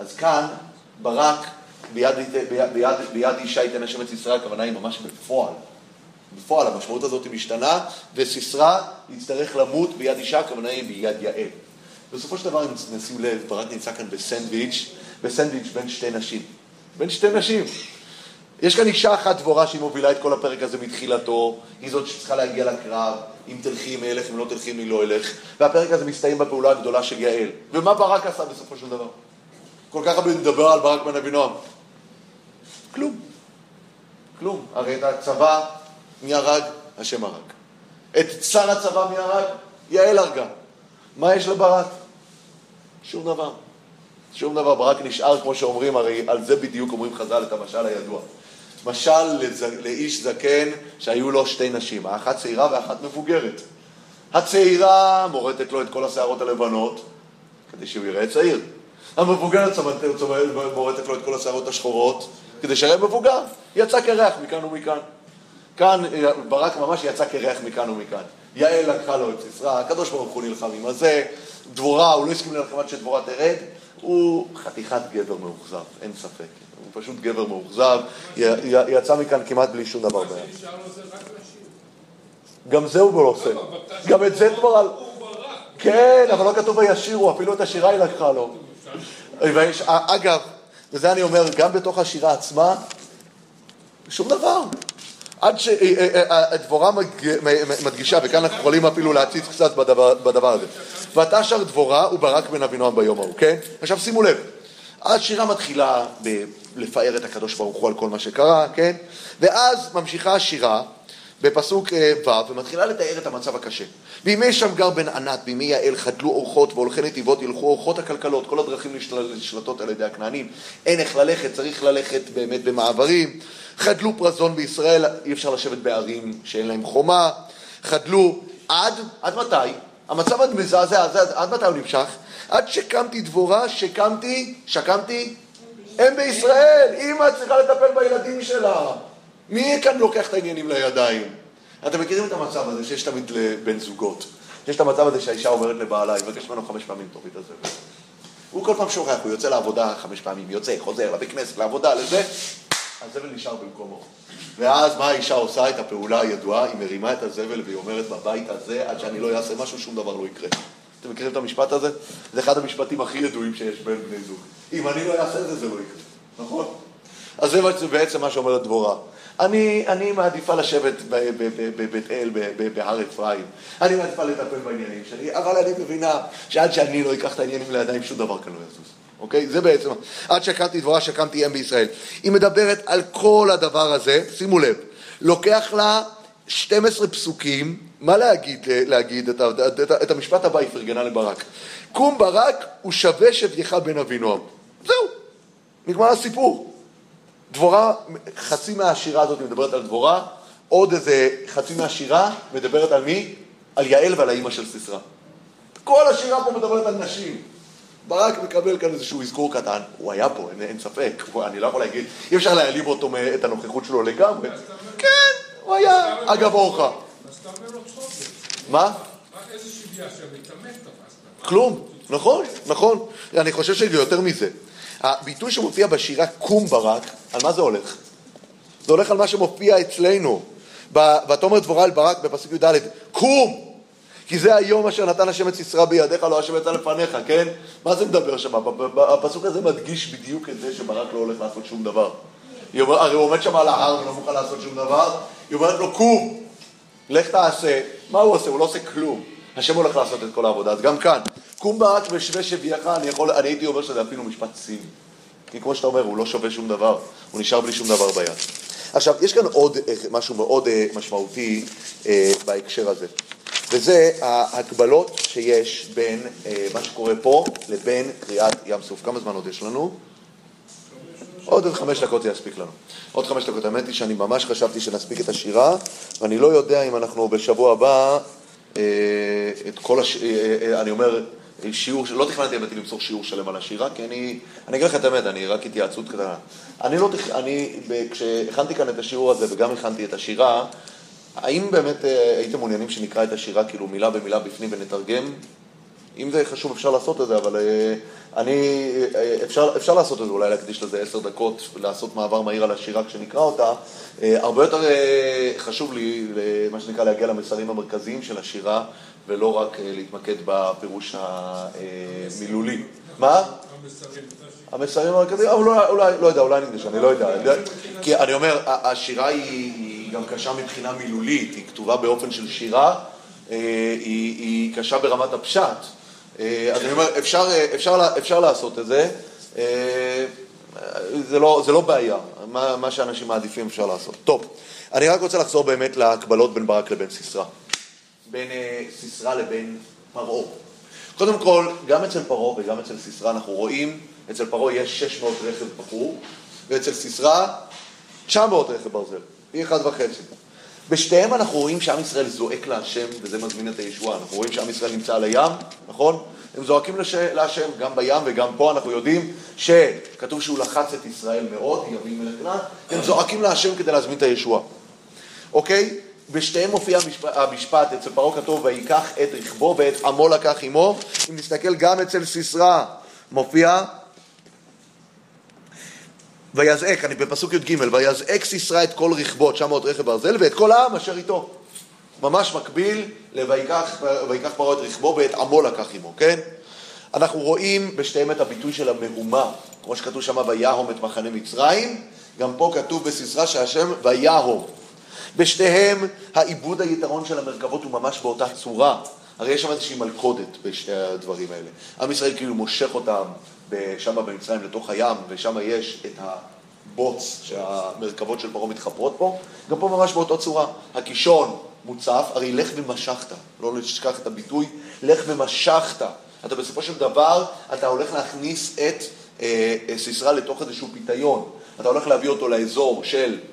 אז כאן ברק ביד אישה ייתן השם את סיסרה, הכוונה היא ממש בפועל. בפועל, המשמעות הזאת משתנה, וסיסרה יצטרך למות ביד אישה, הכוונה היא ביד יעל. בסופו של דבר, אם נשים לב, ברק נמצא כאן בסנדוויץ' בין שתי נשים. יש כאן אישה אחת, דבורה, שהיא מובילה את כל הפרק הזה מתחילתו, היא זאת שצריכה להגיע לקרב, אם תלכי אם אלך, אם לא תלכי אם לא אלך, והפרק הזה מסתיים בפעולה הגדולה של יעל. ומה ברק עשה בסופו של דבר? כל כך הרבה נדבר על ברק בן אבינועם. כלום. כלום. הרי את הצבא מי הרג? השם הרג. את שר הצבא מי הרג? יעל הרגה. מה יש לברק? שום דבר. שום דבר. ברק נשאר, כמו שאומרים, הרי על זה בדיוק אומרים חז"ל את המשל הידוע. משל לאיש זקן שהיו לו שתי נשים, האחת צעירה ואחת מבוגרת. הצעירה מורטת לו את כל השערות הלבנות, כדי שהוא יראה צעיר. המבוגרת מורטת לו את כל השערות השחורות, כדי שיראה מבוגר. יצא קרח מכאן ומכאן. כאן ברק ממש יצא קרח מכאן ומכאן. יעל לקחה לו את סיסרה, הקדוש ברוך הוא נלחם עם הזה, דבורה, הוא לא הסכים ללחם עד שדבורה תרד, הוא חתיכת גבר מאוחזב, אין ספק. הוא פשוט גבר מאוחזב, יצא מכאן כמעט בלי שום דבר בעיה. גם זה הוא לא עושה. גם את זה דבורה... כן, אבל לא כתוב הישירו, אפילו את השירה היא לקחה לו. אגב, וזה אני אומר, גם בתוך השירה עצמה, שום דבר. עד שדבורה מדגישה, וכאן אנחנו יכולים אפילו להציץ קצת בדבר הזה. ותשר דבורה וברק בן אבינועם ביום ההוא, כן? עכשיו שימו לב, השירה מתחילה לפאר את הקדוש ברוך הוא על כל מה שקרה, כן? ואז ממשיכה השירה בפסוק ו' ומתחילה לתאר את המצב הקשה. בימי שמגר בן ענת, בימי יעל, חדלו אורחות והולכי נתיבות, ילכו אורחות הכלכלות, כל הדרכים נשלטות על ידי הכנענים, אין איך ללכת, צריך ללכת באמת במעברים, חדלו פרזון בישראל, אי אפשר לשבת בערים שאין להם חומה, חדלו עד מתי? המצב עד מזעזע, עד מתי הוא נמשך? עד שקמתי דבורה, שקמתי, הם בישראל, אמא צריכה לטפל בילדים שלה. מי כאן לוקח את העניינים לידיים? אתם מכירים את המצב הזה שיש תמיד לבן זוגות. יש את המצב הזה שהאישה אומרת לבעלה, היא מבקשת ממנו 5 פעמים תוריד את זה. הוא כל פעם שוכח, הוא יוצא לעבודה 5 פעמים, יוצא, חוזר, לבית כנסת, לעבודה, לזה, הזבל נשאר במקומו. ואז מה האישה עושה? את הפעולה הידועה, היא מרימה את הזבל והיא אומרת בבית הזה, עד שאני לא אעשה משהו, שום דבר לא יקרה. אתם מכירים את המשפט הזה? זה אחד המשפטים הכי ידועים שיש בין בני זוג. אם אני לא אעשה את זה, זה לא יקרה. נכון? אז זה בעצם מה שאומרת דבורה. אני מעדיפה לשבת בבית אל, בהר אפרים. אני מעדיפה לטפל בעניינים שלי, אבל אני מבינה שעד שאני לא אקח את העניינים לידיים, שום דבר כאן לא יזוז. אוקיי? זה בעצם. עד שקמתי דבורה, שקמתי אם בישראל. היא מדברת על כל הדבר הזה, שימו לב, לוקח לה 12 פסוקים, מה להגיד את המשפט הבא, היא פרגנה לברק. קום ברק ושווה שבייך בן אבינועם. זהו, נגמר הסיפור. דבורה, חצי מהשירה הזאת מדברת על דבורה, עוד איזה חצי מהשירה מדברת על מי? על יעל ועל האמא של סיסרה. כל השירה פה מדברת על נשים. ברק מקבל כאן איזשהו אזכור קטן. הוא היה פה, אין ספק. אני לא יכול להגיד, אי אפשר להעליב אותו את הנוכחות שלו לגמרי. כן, הוא היה. אגב אורחה. אז אתה אומר לו חופש. מה? רק איזה שביעה שמתאמת תפסת. כלום, נכון, נכון. אני חושב שזה יותר מזה. הביטוי שמופיע בשירה קום ברק, על מה זה הולך? זה הולך על מה שמופיע אצלנו. ותאמר דבורה אל ברק בפסוק י"ד, קום! כי זה היום אשר נתן השם את סיסרה בידיך, לא השם יצא לפניך, כן? מה זה מדבר שם? הפסוק הזה מדגיש בדיוק את זה שברק לא הולך לעשות שום דבר. הרי הוא עומד שם על ההר ולא מוכן לעשות שום דבר, היא אומרת לו קום! לך תעשה. מה הוא עושה? הוא לא עושה כלום. השם הולך לעשות את כל העבודה, אז גם כאן. קום ברק ושווה שבייך, אני הייתי אומר שזה אפילו משפט סיני. כי כמו שאתה אומר, הוא לא שווה שום דבר, הוא נשאר בלי שום דבר ביד. עכשיו, יש כאן עוד משהו מאוד משמעותי בהקשר הזה. וזה ההקבלות שיש בין מה שקורה פה לבין קריאת ים סוף. כמה זמן עוד יש לנו? עוד 5 דקות זה יספיק לנו. עוד 5 דקות. האמת היא שאני ממש חשבתי שנספיק את השירה, ואני לא יודע אם אנחנו בשבוע הבא... את כל אני אומר שיעור, לא תכננתי באמת למצוא שיעור שלם על השירה, כי אני אגיד לך את האמת, אני רק התייעצות קטנה. כשהכנתי כאן את השיעור הזה וגם הכנתי את השירה, האם באמת הייתם מעוניינים שנקרא את השירה כאילו מילה במילה בפנים ונתרגם? אם זה חשוב אפשר לעשות את זה, אבל אפשר לעשות את זה, אולי להקדיש לזה 10 דקות, לעשות מעבר מהיר על השירה כשנקרא אותה. הרבה יותר חשוב לי, מה שנקרא, להגיע למסרים המרכזיים של השירה, ולא רק להתמקד בפירוש המילולי. מה? המסרים המרכזיים, אולי נקדש, אני לא יודע. כי אני אומר, השירה היא גם קשה מבחינה מילולית, היא כתובה באופן של שירה, היא קשה ברמת הפשט. אז אני אומר, אפשר לעשות את זה, זה לא בעיה. מה שאנשים מעדיפים אפשר לעשות. טוב, אני רק רוצה לחזור באמת להקבלות בין ברק לבין סיסרה. בין סיסרה לבין פרעה. קודם כל, גם אצל פרעה וגם אצל סיסרה אנחנו רואים, אצל פרעה יש 600 רכב בחור, ואצל סיסרה 900 רכב ברזל, היא 1.5. בשתיהם אנחנו רואים שעם ישראל זועק להשם, וזה מזמין את הישועה. אנחנו רואים שעם ישראל נמצא על הים, נכון? הם זועקים להשם גם בים וגם פה. אנחנו יודעים שכתוב שהוא לחץ את ישראל מאוד, יבין ולכנען. הם זועקים להשם כדי להזמין את הישועה. אוקיי? בשתיהם מופיע המשפט. אצל פרעה כתוב, ויקח את רכבו ואת עמו לקח עמו. אם נסתכל גם אצל סיסרה, מופיע ויזעק, אני בפסוק י"ג, ויזעק סיסרה את כל רכבו, 900 רכב ברזל, ואת כל העם אשר איתו. ממש מקביל לויקח פרעה את רכבו ואת עמו לקח עמו, כן? אנחנו רואים בשתיהם את הביטוי של המהומה, כמו שכתוב שם ויהום את מחנה מצרים, גם פה כתוב בסיסרה שהשם ויהום. בשתיהם העיבוד היתרון של המרכבות הוא ממש באותה צורה. הרי יש שם איזושהי מלכודת בשתי הדברים האלה. עם ישראל כאילו מושך אותם שם במצרים לתוך הים, ושם יש את הבוץ שהמרכבות של פרעה מתחפרות פה. גם פה ממש באותה צורה. הקישון מוצף, הרי לך ומשכת. לא לשכח את הביטוי, לך ומשכת. אתה בסופו של דבר, אתה הולך להכניס את סיסרה לתוך איזשהו פיתיון. אתה הולך להביא אותו לאזור של